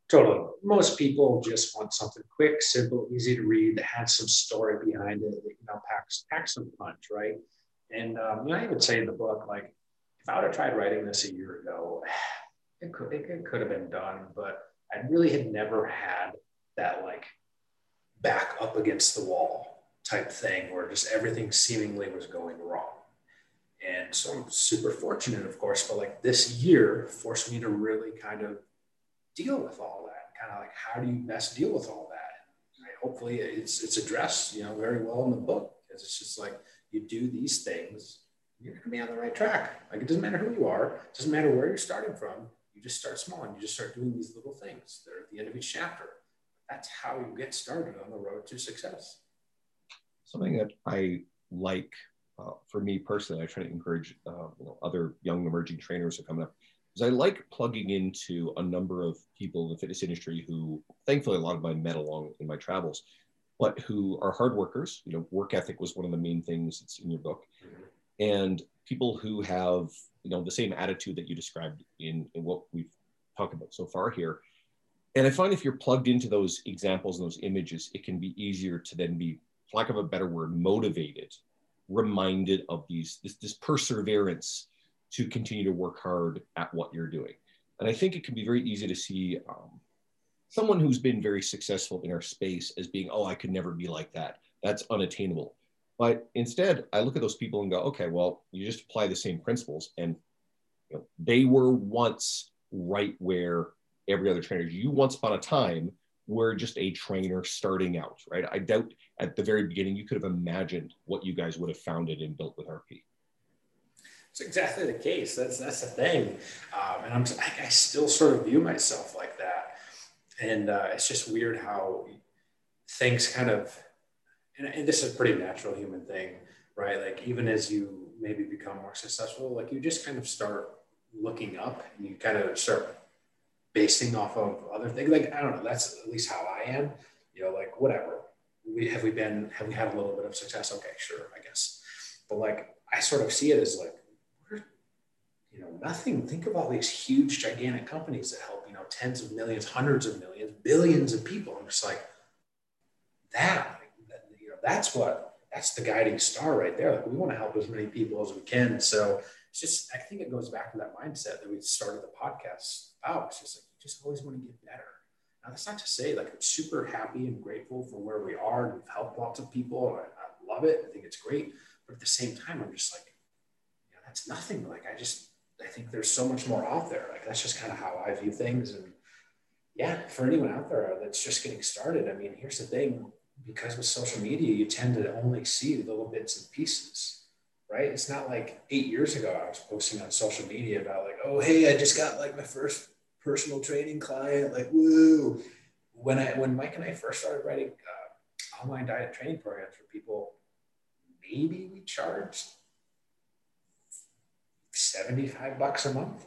Totally. Most people just want something quick, simple, easy to read, that has some story behind it, that, you know, packs some punch, right? And I would say in the book, like, if I would have tried writing this a year ago, it could have been done, but I really had never had that, like, back up against the wall type thing where just everything seemingly was going wrong. And so I'm super fortunate, of course, but like this year forced me to really kind of deal with all that, kind of like, how do you best deal with all that? And hopefully it's addressed, you know, very well in the book, because it's just like, you do these things, you're going to be on the right track. Like, it doesn't matter who you are. It doesn't matter where you're starting from. You just start small and you just start doing these little things that are at the end of each chapter. That's how you get started on the road to success. Something that I like, for me personally, I try to encourage other young emerging trainers who are coming up, is I like plugging into a number of people in the fitness industry who, thankfully, a lot of mine met along in my travels, but who are hard workers. You know, work ethic was one of the main things that's in your book. And people who have, you know, the same attitude that you described in what we've talked about so far here. And I find if you're plugged into those examples and those images, it can be easier to then be, for lack of a better word, motivated, reminded of these, this perseverance to continue to work hard at what you're doing. And I think it can be very easy to see someone who's been very successful in our space as being, oh, I could never be like that. That's unattainable. But instead, I look at those people and go, okay, well, you just apply the same principles. And, you know, they were once right where every other trainer, you once upon a time were just a trainer starting out, right? I doubt at the very beginning, you could have imagined what you guys would have founded and built with RP. It's exactly the case. That's the thing. And I still sort of view myself like that. And it's just weird how things kind of, and this is a pretty natural human thing, right? Like, even as you maybe become more successful, like, you just kind of start looking up and you kind of start basing off of other things. Like, I don't know, that's at least how I am, you know, like, whatever. Have we had a little bit of success? Okay, sure, I guess. But like, I sort of see it as like, you know, nothing. Think of all these huge, gigantic companies that help, you know, tens of millions, hundreds of millions, billions of people. I'm just like, that's the guiding star right there. Like, we want to help as many people as we can. So it's just, I think it goes back to that mindset that we started the podcast about. It's just like, you just always want to get better. Now, that's not to say, like, I'm super happy and grateful for where we are, and we've helped lots of people. I love it. I think it's great. But at the same time, I'm just like, you know, that's nothing. Like, I think there's so much more out there. Like, that's just kind of how I view things. And yeah, for anyone out there that's just getting started, I mean, here's the thing. Because with social media, you tend to only see little bits and pieces, right? It's not like 8 years ago I was posting on social media about like, oh, hey, I just got like my first personal training client, like, woo. When Mike and I first started writing online diet training programs for people, maybe we charged $75 a month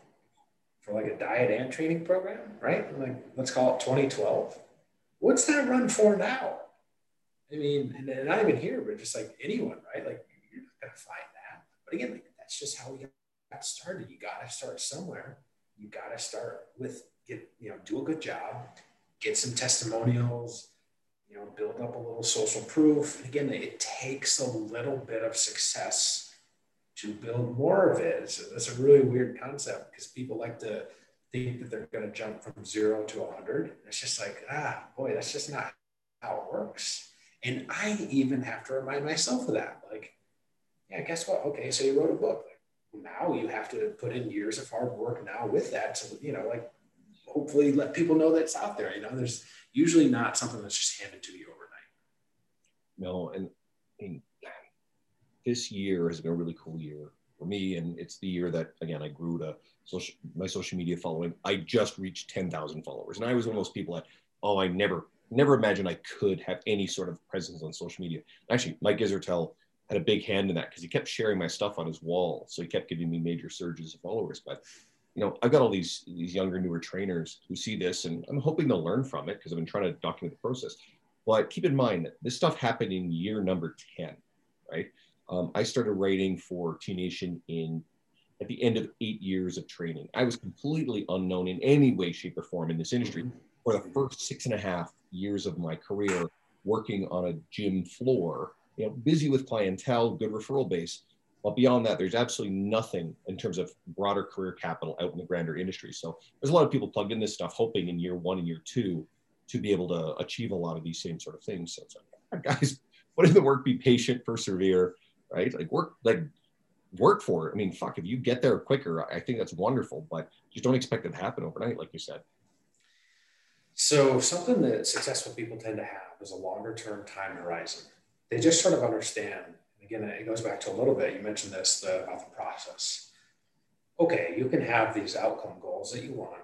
for like a diet and training program, right? Like, let's call it 2012. What's that run for now? I mean, and not even here, but just like anyone, right? Like, you're not going to find that. But again, like, that's just how we got started. You got to start somewhere. You got to start with, do a good job, get some testimonials, you know, build up a little social proof. And again, it takes a little bit of success to build more of it. So that's a really weird concept, because people like to think that they're going to jump from 0 to 100. It's just like, boy, that's just not how it works. And I even have to remind myself of that. Like, yeah, guess what? Okay, so you wrote a book. Like, now you have to put in years of hard work now with that to, you know, like, hopefully let people know that it's out there. You know, there's usually not something that's just handed to you overnight. No, and mean, this year has been a really cool year for me. And it's the year that, again, I grew to social, my social media following. I just reached 10,000 followers. And I was one of those people that, oh, I never imagined I could have any sort of presence on social media. Actually, Mike Israetel had a big hand in that because he kept sharing my stuff on his wall. So he kept giving me major surges of followers. But, you know, I've got all these younger, newer trainers who see this, and I'm hoping they'll learn from it because I've been trying to document the process. But keep in mind that this stuff happened in year number 10, right? I started writing for T-Nation at the end of 8 years of training. I was completely unknown in any way, shape, or form in this industry for the first 6.5 years of my career, working on a gym floor, you know, busy with clientele, good referral base. But beyond that, there's absolutely nothing in terms of broader career capital out in the grander industry. So there's a lot of people plugged in this stuff, hoping in year one and year two to be able to achieve a lot of these same sort of things. So it's like, guys, put in the work, be patient, persevere, right? Like work for it. I mean, fuck, if you get there quicker, I think that's wonderful, but just don't expect it to happen overnight, like you said. So something that successful people tend to have is a longer term time horizon. They just sort of understand. Again, it goes back to a little bit, you mentioned this, about the process. Okay, you can have these outcome goals that you want,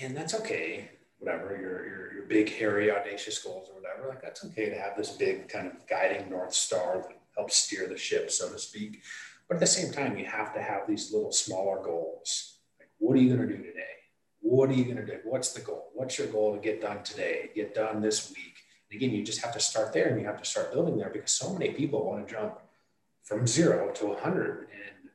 and that's okay. Whatever your big, hairy, audacious goals or whatever, like that's okay to have this big kind of guiding North Star that helps steer the ship, so to speak. But at the same time, you have to have these little smaller goals. Like, what are you going to do today? What are you going to do? What's the goal? What's your goal to get done today? Get done this week? And again, you just have to start there, and you have to start building there, because so many people want to jump from 0 to 100. And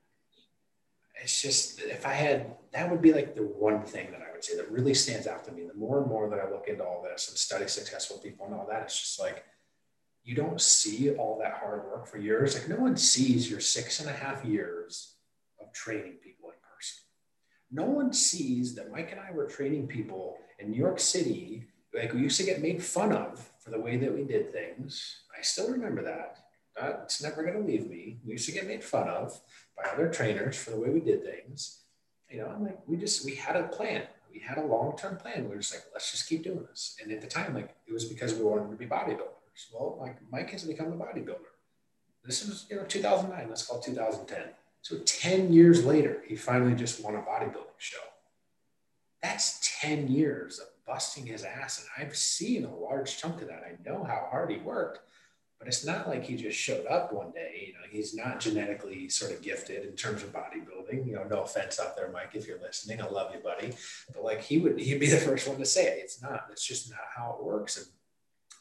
it's just, if I had, that would be like the one thing that I would say that really stands out to me. The more and more that I look into all this and study successful people and all that, it's just like, you don't see all that hard work for years. Like, no one sees your 6.5 years of training people in person. No one sees that Mike and I were training people in New York City. Like, we used to get made fun of for the way that we did things. I still remember that. It's never going to leave me. We used to get made fun of by other trainers for the way we did things. You know, I'm like, we had a plan. We had a long-term plan. We were just like, let's just keep doing this. And at the time, like, it was because we wanted to be bodybuilders. Well, like, Mike has become a bodybuilder. This was, you know, 2009. Let's call it 2010. So 10 years later, he finally just won a bodybuilding show. That's 10 years of busting his ass, and I've seen a large chunk of that. I know how hard he worked, but it's not like he just showed up one day. You know, he's not genetically sort of gifted in terms of bodybuilding. You know, no offense out there, Mike, if you're listening, I love you, buddy. But like, he'd be the first one to say it. It's just not how it works. And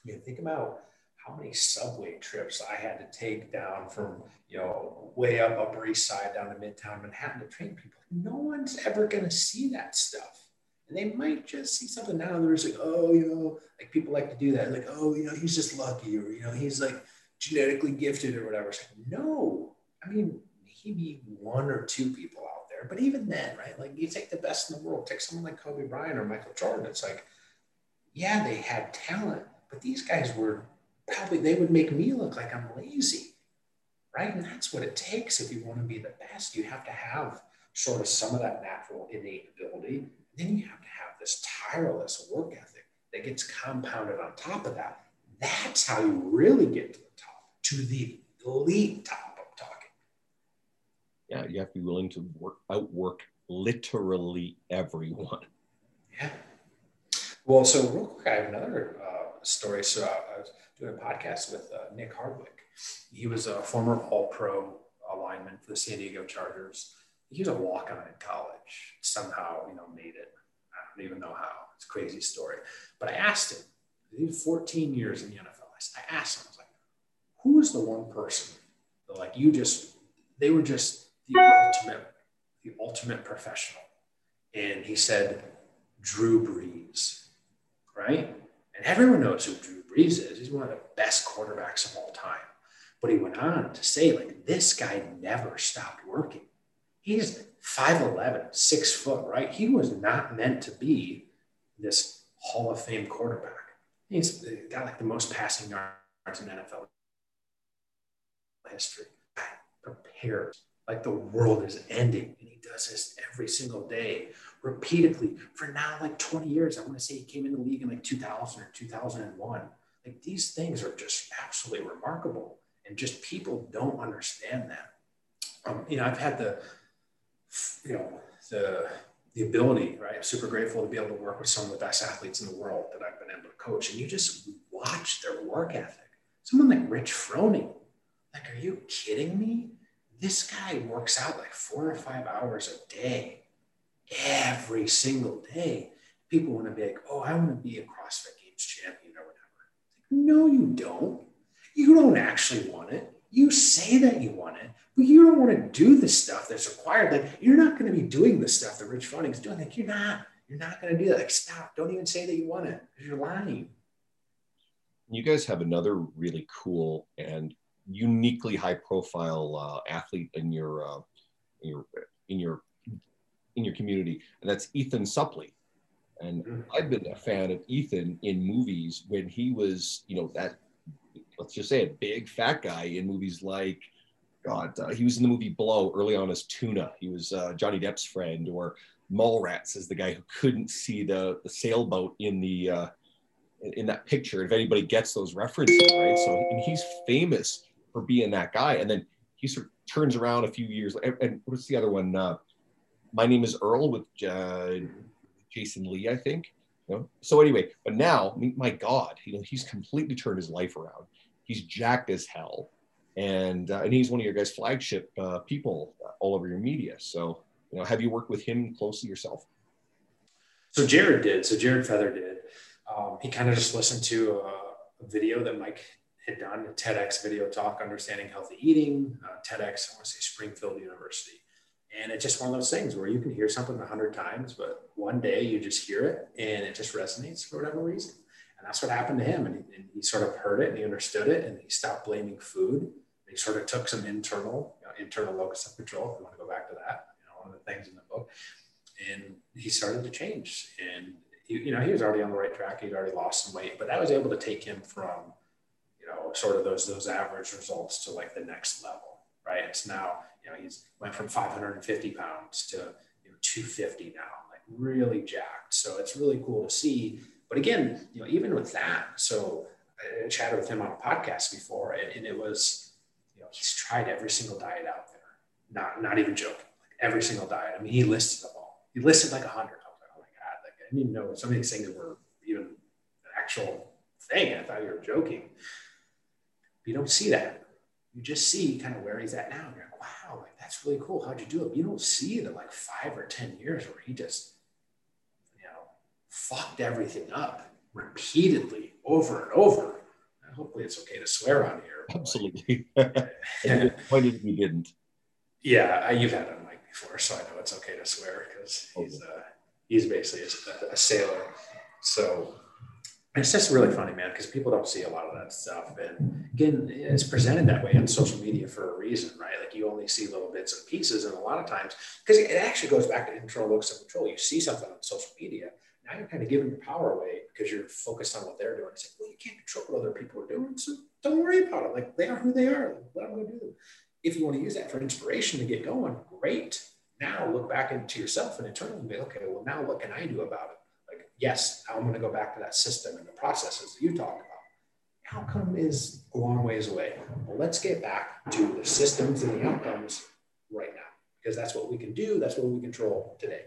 you know, think about how many subway trips I had to take down from, you know, way up Upper East Side down to Midtown Manhattan to train people. No one's ever going to see that stuff. And they might just see something now, and they're just like, oh, you know, like people like to do that. Like, oh, you know, he's just lucky, or, you know, he's like genetically gifted or whatever. It's like, no, I mean, maybe one or two people out there. But even then, right? Like, you take the best in the world, take someone like Kobe Bryant or Michael Jordan. It's like, yeah, they had talent, but these guys were probably, they would make me look like I'm lazy, right? And that's what it takes. If you want to be the best, you have to have sort of some of that natural innate ability. Then you have to have this tireless work ethic that gets compounded on top of that. That's how you really get to the top, to the elite top of talking. Yeah, you have to be willing to outwork literally everyone. Yeah. Well, so real quick, I have another story. So I was doing a podcast with Nick Hardwick. He was a former All-Pro lineman for the San Diego Chargers. He was a walk-on in college, somehow, you know, made it. I don't even know how. It's a crazy story. But I asked him, he was 14 years in the NFL. I asked him, I was like, who is the one person that, like, they were just the ultimate professional? And he said, Drew Brees, right? And everyone knows who Drew Brees is. He's one of the best quarterbacks of all time. But he went on to say, like, this guy never stopped working. He's 5'11", 6 foot, right? He was not meant to be this Hall of Fame quarterback. He's got like the most passing yards in NFL history. Prepared, like the world is ending. And he does this every single day, repeatedly, for now like 20 years. I want to say he came into the league in like 2000 or 2001. Like, these things are just absolutely remarkable. And just people don't understand that. I've had the ability, right? I'm super grateful to be able to work with some of the best athletes in the world that I've been able to coach. And you just watch their work ethic. Someone like Rich Froning, like, are you kidding me? This guy works out like 4 or 5 hours a day, every single day. People want to be like, oh, I want to be a CrossFit Games champion or whatever. Like, no, you don't. You don't actually want it. You say that you want it, but you don't want to do the stuff that's required. Like, you're not going to be doing the stuff that Rich Froning is doing. Like, you're not going to do that. Like, stop. Don't even say that you want it, because you're lying. You guys have another really cool and uniquely high-profile athlete in your community, and that's Ethan Suplee. And I've been a fan of Ethan in movies when he was, that, let's just say, a big fat guy in movies like, he was in the movie Blow early on as Tuna. He was Johnny Depp's friend, or Mallrats as the guy who couldn't see the sailboat in that picture, if anybody gets those references, right? So, and he's famous for being that guy. And then he sort of turns around a few years, and what's the other one? My Name is Earl with Jason Lee, I think. So anyway, but now, my God, he's completely turned his life around. He's jacked as hell. And he's one of your guys' flagship people all over your media. So, have you worked with him closely yourself? So Jared did. So Jared Feather did. He kind of just listened to a video that Mike had done, a TEDx video talk, Understanding Healthy Eating, TEDx, I want to say Springfield University. And it's just one of those things where you can hear something 100 times, but one day you just hear it and it just resonates for whatever reason. And that's what happened to him. And he sort of heard it and he understood it, and he stopped blaming food. And he sort of took some internal locus of control, if you want to go back to that, one of the things in the book. And he started to change. And he was already on the right track. He'd already lost some weight, but that was able to take him from, sort of those average results to like the next level, right? It's now, he's went from 550 pounds to 250 now, like really jacked. So it's really cool to see. But again, even with that, so I chatted with him on a podcast before, and it was, he's tried every single diet out there. Not even joking, like every single diet. I mean, he listed them all. He listed like 100. I didn't even know some of these things that were even an actual thing. I thought you were joking. But you don't see that. You just see kind of where he's at now. And you're like, wow, like that's really cool. How'd you do it? But you don't see the like 5 or 10 years where he just, fucked everything up repeatedly over and over. And hopefully it's okay to swear on here. Absolutely. Why did you didn't? Yeah, you've had on Mike before, so I know it's okay to swear, because he's basically a sailor. So it's just really funny, man, because people don't see a lot of that stuff. And again, it's presented that way on social media for a reason, right? Like you only see little bits and pieces. And a lot of times, because it actually goes back to internal locus of control. You see something on social media. Now you're kind of giving your power away because you're focused on what they're doing. It's like, well, you can't control what other people are doing. So don't worry about it. Like, they are who they are. Like, what am I going to do? If you want to use that for inspiration to get going, great. Now look back into yourself and internally be, okay, well, now what can I do about it? Like, yes, I'm going to go back to that system and the processes that you talk about. Outcome is a long ways away. Well, let's get back to the systems and the outcomes right now, because that's what we can do. That's what we control today.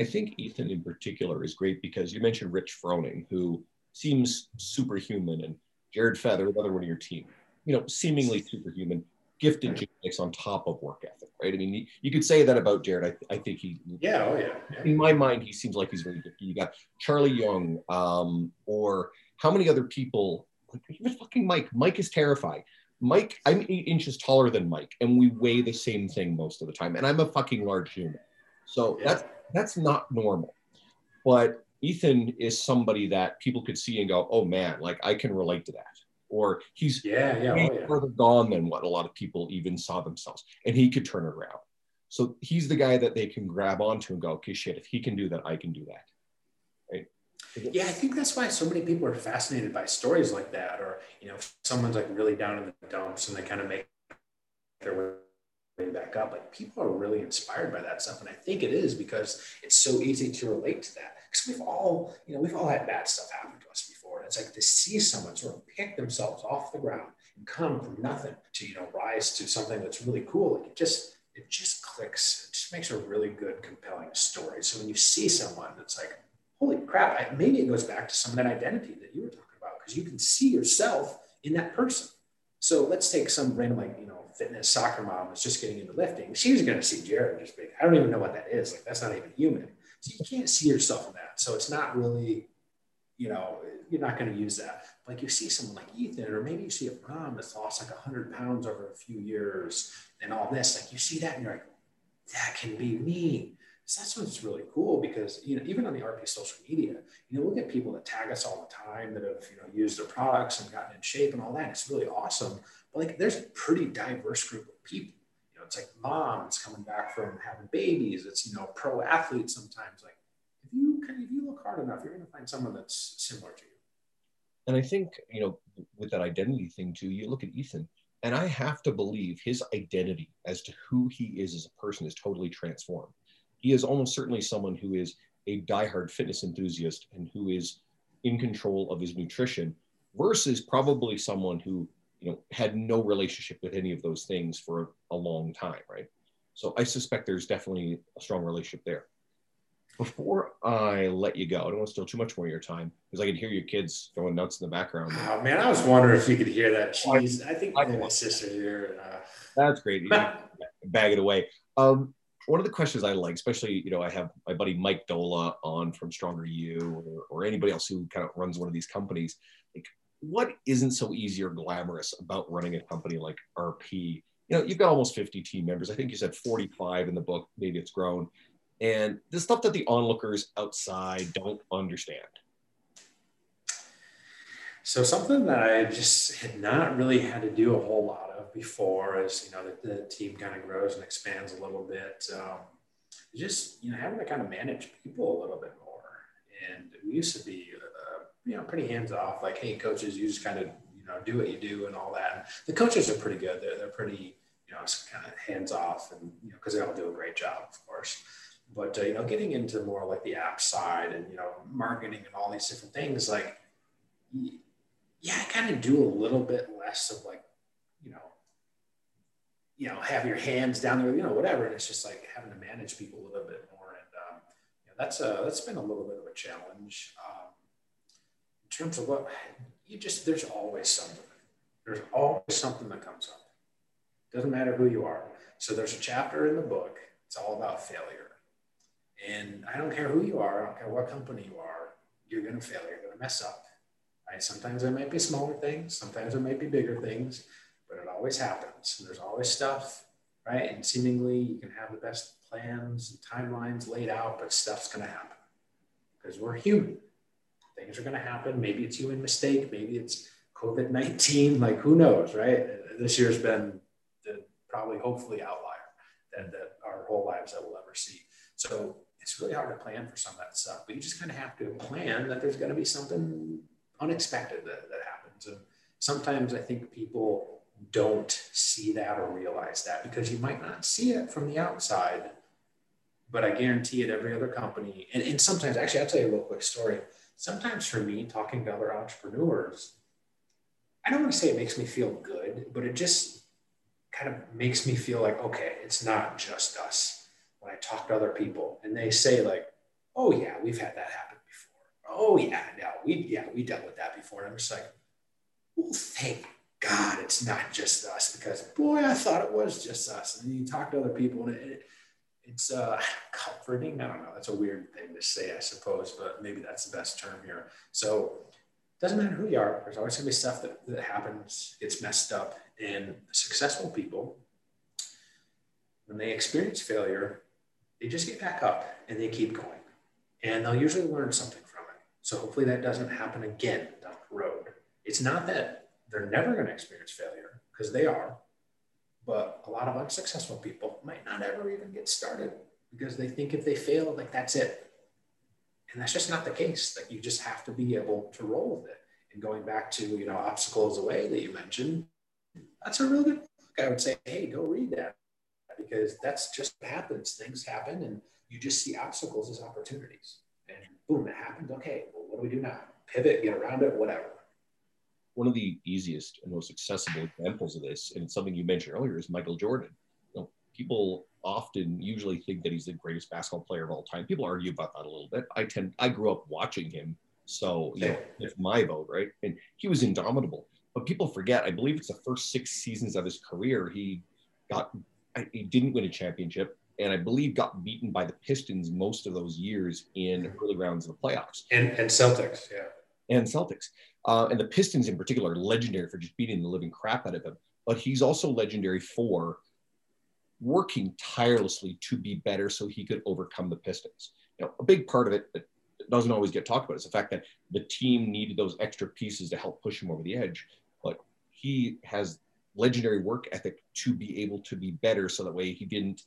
I think Ethan in particular is great, because you mentioned Rich Froning, who seems superhuman, and Jared Feather, another one of your team, seemingly superhuman. Gifted genetics on top of work ethic, right? I mean, you could say that about Jared. I think he, in my mind, he seems like he's really gifted. You got Charlie Young, or how many other people, like even fucking Mike. Mike is terrifying. Mike, I'm 8 inches taller than Mike, and we weigh the same thing most of the time. And I'm a fucking large human. So that's not normal. But Ethan is somebody that people could see and go, oh man, like I can relate to that. Or he's further gone than what a lot of people even saw themselves. And he could turn it around. So he's the guy that they can grab onto and go, okay, shit, if he can do that, I can do that. Right? Yeah, I think that's why so many people are fascinated by stories like that. Or, if someone's like really down in the dumps and they kind of make their way back up, like people are really inspired by that stuff. And I think it is because it's so easy to relate to that. Because we've all had bad stuff happen to us before. It's like to see someone sort of pick themselves off the ground and come from nothing to, you know, rise to something that's really cool. Like it just clicks. It just makes a really good, compelling story. So when you see someone that's like, holy crap, maybe it goes back to some of that identity that you were talking about, because you can see yourself in that person. So let's take some random, like, you know, fitness soccer mom that's just getting into lifting. She's going to see Jared and just be, I don't even know what that is. Like, that's not even human. So you can't see yourself in that. So it's not really, you know, you're not going to use that. Like you see someone like Ethan, or maybe you see a mom that's lost like 100 pounds over a few years and all this, like you see that and you're like, that can be me. So that's what's really cool, because, you know, even on the RP social media, you know, we'll get people that tag us all the time that have, you know, used their products and gotten in shape and all that. It's really awesome. But like, there's a pretty diverse group of people. You know, it's like moms coming back from having babies. It's, you know, pro athletes sometimes. Like if you look hard enough, you're going to find someone that's similar to you. And I think, you know, with that identity thing too, you look at Ethan, and I have to believe his identity as to who he is as a person is totally transformed. He is almost certainly someone who is a diehard fitness enthusiast and who is in control of his nutrition, versus probably someone who, you know, had no relationship with any of those things for a long time, right? So I suspect there's definitely a strong relationship there. Before I let you go, I don't want to steal too much more of your time, because I can hear your kids going nuts in the background. Oh, man, I was wondering if you could hear that. Jeez, I think my sister's here. That's great. You can bag it away. One of the questions I like, especially, you know, I have my buddy Mike Dola on from Stronger You, or anybody else who kind of runs one of these companies. Like, what isn't so easy or glamorous about running a company like RP? You know, you've got almost 50 team members. I think you said 45 in the book. Maybe it's grown. And the stuff that the onlookers outside don't understand. So something that I just had not really had to do a whole lot of before is, you know, that the team kind of grows and expands a little bit. Just, you know, having to kind of manage people a little bit more. And we used to be, you know, pretty hands off, like, hey, coaches, you just kind of, you know, do what you do and all that. And the coaches are pretty good. They're pretty, you know, kind of hands off, and, you know, because they all do a great job, of course. But, you know, getting into more like the app side and, you know, marketing and all these different things, like, yeah, I kind of do a little bit less of like, you know, have your hands down there, you know, whatever. And it's just like having to manage people a little bit more. And, you know, that's been a little bit of a challenge. In terms of what you just, there's always something that comes up. Doesn't matter who you are. So there's a chapter in the book. It's all about failure. And I don't care who you are, I don't care what company you are, you're going to fail, you're going to mess up, right? Sometimes it might be smaller things, sometimes it might be bigger things, but it always happens. And there's always stuff, right? And seemingly you can have the best plans and timelines laid out, but stuff's going to happen because we're human. Things are going to happen. Maybe it's human mistake. Maybe it's COVID-19, like who knows, right? This year's been the probably hopefully outlier that our whole lives that we'll ever see. So it's really hard to plan for some of that stuff, but you just kind of have to plan that there's going to be something unexpected that happens. And sometimes I think people don't see that or realize that, because you might not see it from the outside, but I guarantee it, every other company. And sometimes, actually, I'll tell you a real quick story. Sometimes for me, talking to other entrepreneurs, I don't want to say it makes me feel good, but it just kind of makes me feel like, okay, it's not just us. When I talk to other people and they say like, oh yeah, we've had that happen before. Oh yeah, no, we dealt with that before. And I'm just like, well, thank God it's not just us, because boy, I thought it was just us. And then you talk to other people and it's comforting. I don't know, that's a weird thing to say, I suppose, but maybe that's the best term here. So it doesn't matter who you are. There's always gonna be stuff that happens, gets messed up. And successful people, when they experience failure, they just get back up and they keep going, and they'll usually learn something from it. So hopefully that doesn't happen again down the road. It's not that they're never going to experience failure, because they are, but a lot of unsuccessful people might not ever even get started because they think if they fail, like that's it. And that's just not the case. Like you just have to be able to roll with it. And going back to, you know, Obstacles Away that you mentioned, that's a really good book. I would say, hey, go read that, because that's just what happens. Things happen and you just see obstacles as opportunities, and boom, it happens. Okay, well, what do we do now? pivot, get around it, whatever. One of the easiest and most accessible examples of this, and it's something you mentioned earlier, is Michael Jordan. You know, people often usually think that he's the greatest basketball player of all time. People argue about that a little bit. I grew up watching him, so you know, it's my vote, right? And he was indomitable. But people forget, I believe it's the first 6 seasons of his career, he didn't win a championship, and I believe got beaten by the Pistons most of those years in early rounds of the playoffs. And Celtics, yeah. And Celtics. And the Pistons in particular are legendary for just beating the living crap out of him. But he's also legendary for working tirelessly to be better so he could overcome the Pistons. You know, a big part of it that doesn't always get talked about is the fact that the team needed those extra pieces to help push him over the edge. But he has legendary work ethic to be able to be better so that way he didn't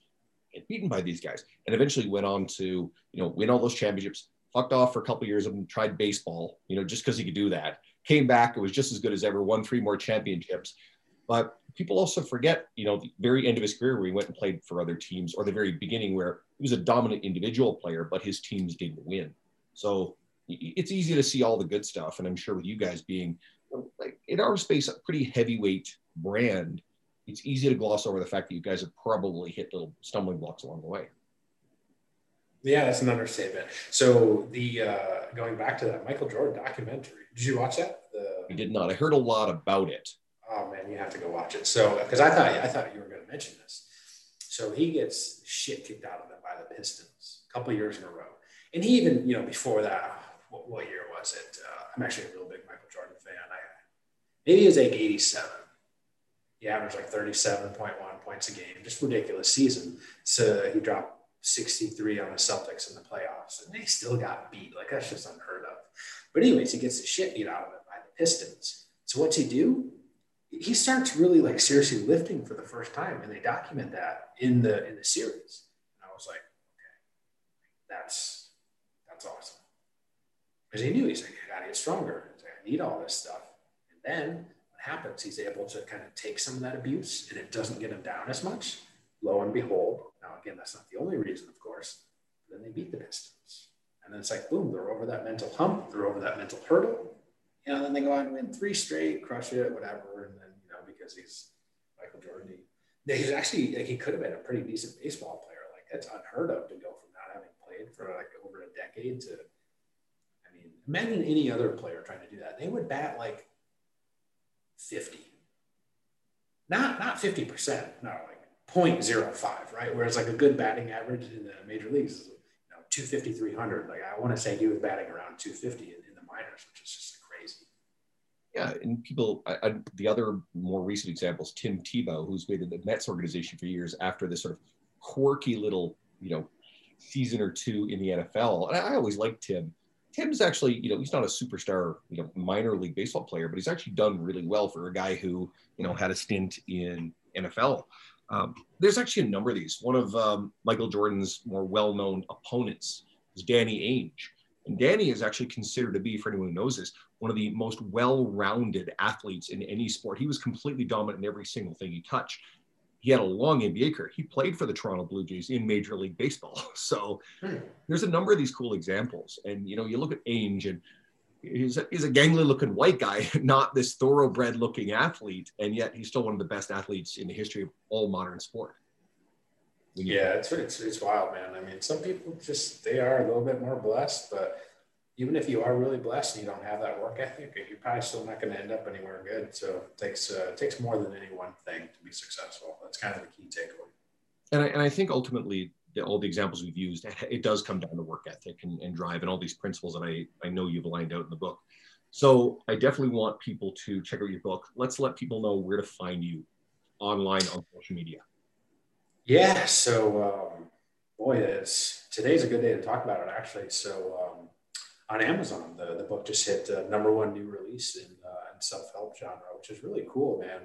get beaten by these guys, and eventually went on to, you know, win all those championships, fucked off for a couple of years and tried baseball, you know, just because he could do that, came back, it was just as good as ever, won 3 more championships. But people also forget, you know, the very end of his career where he went and played for other teams, or the very beginning where he was a dominant individual player, but his teams didn't win. So it's easy to see all the good stuff. And I'm sure with you guys being, like, in our space, a pretty heavyweight brand, it's easy to gloss over the fact that you guys have probably hit little stumbling blocks along the way. Yeah, that's an understatement. So the going back to that Michael Jordan documentary, did you watch that? I did not. I heard a lot about it. Oh man, you have to go watch it. So because I thought you were going to mention this. So he gets shit kicked out of him by the Pistons a couple of years in a row, and he even, you know, before that, what year was it? I'm actually a real big Michael Jordan fan. Maybe it was like 87. He averaged like 37.1 points a game, just ridiculous season. So he dropped 63 on the Celtics in the playoffs, and they still got beat. Like, that's just unheard of. But anyways, he gets the shit beat out of him by the Pistons. So what's he do? He starts really, like, seriously lifting for the first time, and they document that in the series. And I was like, okay, that's awesome. Because he knew, he's like, I gotta get stronger. He's like, I need all this stuff. And then what happens? He's able to kind of take some of that abuse, and it doesn't get him down as much. Lo and behold, now again, that's not the only reason, of course, then they beat the Pistons. And then it's like, boom, they're over that mental hump, they're over that mental hurdle. You know, and then they go out and win 3 straight, crush it, whatever. And then, you know, because he's Michael Jordan, he's actually, like, he could have been a pretty decent baseball player. Like, that's unheard of, to go from not having played for like over a decade to, I mean, imagine any other player trying to do that. They would bat like 50. Not 50%, no, like 0.05, right? Whereas like a good batting average in the major leagues is, you know, 250, 300. Like, I want to say he was batting around 250 in the minors, which is just crazy. Yeah, and people, the other more recent examples, Tim Tebow, who's been in the Mets organization for years after this sort of quirky little, you know, season or two in the NFL. And I always liked Tim. Tim's actually, you know, he's not a superstar, you know, minor league baseball player, but he's actually done really well for a guy who, you know, had a stint in NFL. There's actually a number of these. One of Michael Jordan's more well-known opponents is Danny Ainge. And Danny is actually considered to be, for anyone who knows this, one of the most well-rounded athletes in any sport. He was completely dominant in every single thing he touched. He had a long NBA career. He played for the Toronto Blue Jays in Major League Baseball. So there's a number of these cool examples. And, you know, you look at Ainge, and he's a gangly-looking white guy, not this thoroughbred-looking athlete, and yet he's still one of the best athletes in the history of all modern sport. Yeah, it's wild, man. I mean, some people just, they are a little bit more blessed, but even if you are really blessed and you don't have that work ethic, you're probably still not going to end up anywhere good. So it takes more than any one thing to be successful. That's kind of the key takeaway. And I think ultimately, all the examples we've used, it does come down to work ethic and drive and all these principles that I know you've lined out in the book. So I definitely want people to check out your book. Let's let people know where to find you online, on social media. Yeah, so today's a good day to talk about it, actually. So on Amazon, the book just hit #1 new release in self-help genre, which is really cool, man.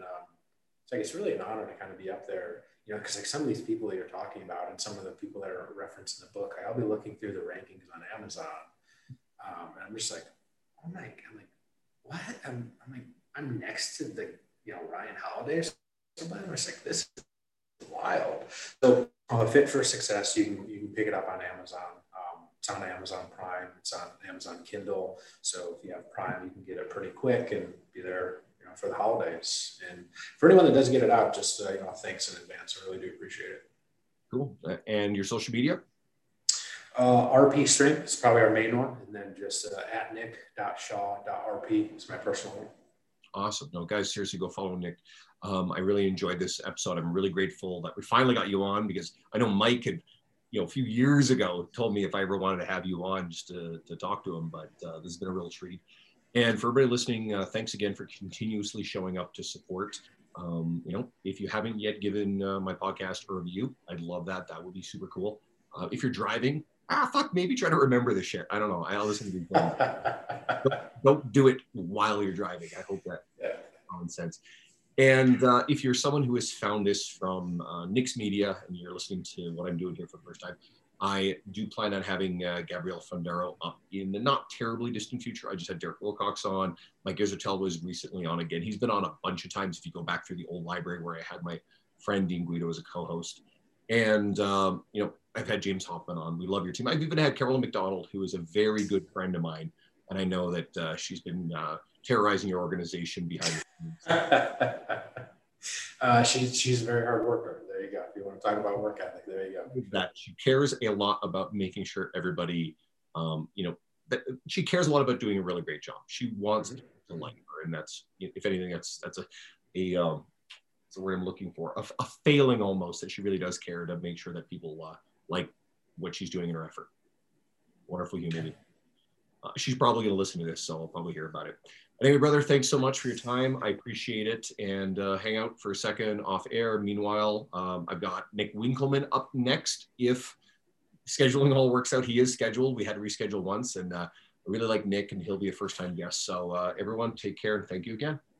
It's like, it's really an honor to kind of be up there. You know, because like some of these people that you're talking about and some of the people that are referenced in the book, I'll be looking through the rankings on Amazon, and I'm just like, I'm like, what? I'm like, I'm next to the, you know, Ryan Holiday or somebody. I'm just like, this is wild. So Fit for Success, you can pick it up on Amazon. It's on Amazon Prime. It's on Amazon Kindle. So if you have Prime, you can get it pretty quick and be there, you know, for the holidays. And for anyone that doesn't get it out, just you know, thanks in advance. I really do appreciate it. Cool. And your social media? RP Strength is probably our main one. And then just at nick.shaw.rp is my personal one. Awesome. No, guys, seriously, go follow Nick. I really enjoyed this episode. I'm really grateful that we finally got you on, because I know Mike had, you know, a few years ago told me if I ever wanted to have you on just to talk to him, but this has been a real treat. And for everybody listening, thanks again for continuously showing up to support. You know, if you haven't yet given my podcast a review, I'd love that. That would be super cool. If you're driving, maybe try to remember this shit. I don't know. I'll listen to these things. Don't do it while you're driving. I hope that common sense. And if you're someone who has found this from Nick's Media and you're listening to what I'm doing here for the first time, I do plan on having Gabrielle Fundero up in the not terribly distant future. I just had Derek Wilcox on. Mike Israetel was recently on again. He's been on a bunch of times if you go back through the old library where I had my friend Dean Guido as a co-host. And, you know, I've had James Hoffmann on. We love your team. I've even had Carolyn McDonald, who is a very good friend of mine. And I know that she's been terrorizing your organization behind the scenes. She's a very hard worker. There you go. If you want to talk about work ethic, there you go. That she cares a lot about making sure everybody, you know, that she cares a lot about doing a really great job. She wants to like her. And that's, if anything, that's a word I'm looking for, a failing almost, that she really does care to make sure that people like what she's doing in her effort. Wonderful human being. She's probably going to listen to this, so I'll probably hear about it. Anyway, brother, thanks so much for your time. I appreciate it. And hang out for a second off air. Meanwhile, I've got Nick Winkelman up next. If scheduling all works out, he is scheduled. We had to reschedule once, and I really like Nick, and he'll be a first-time guest. So everyone, take care, and thank you again.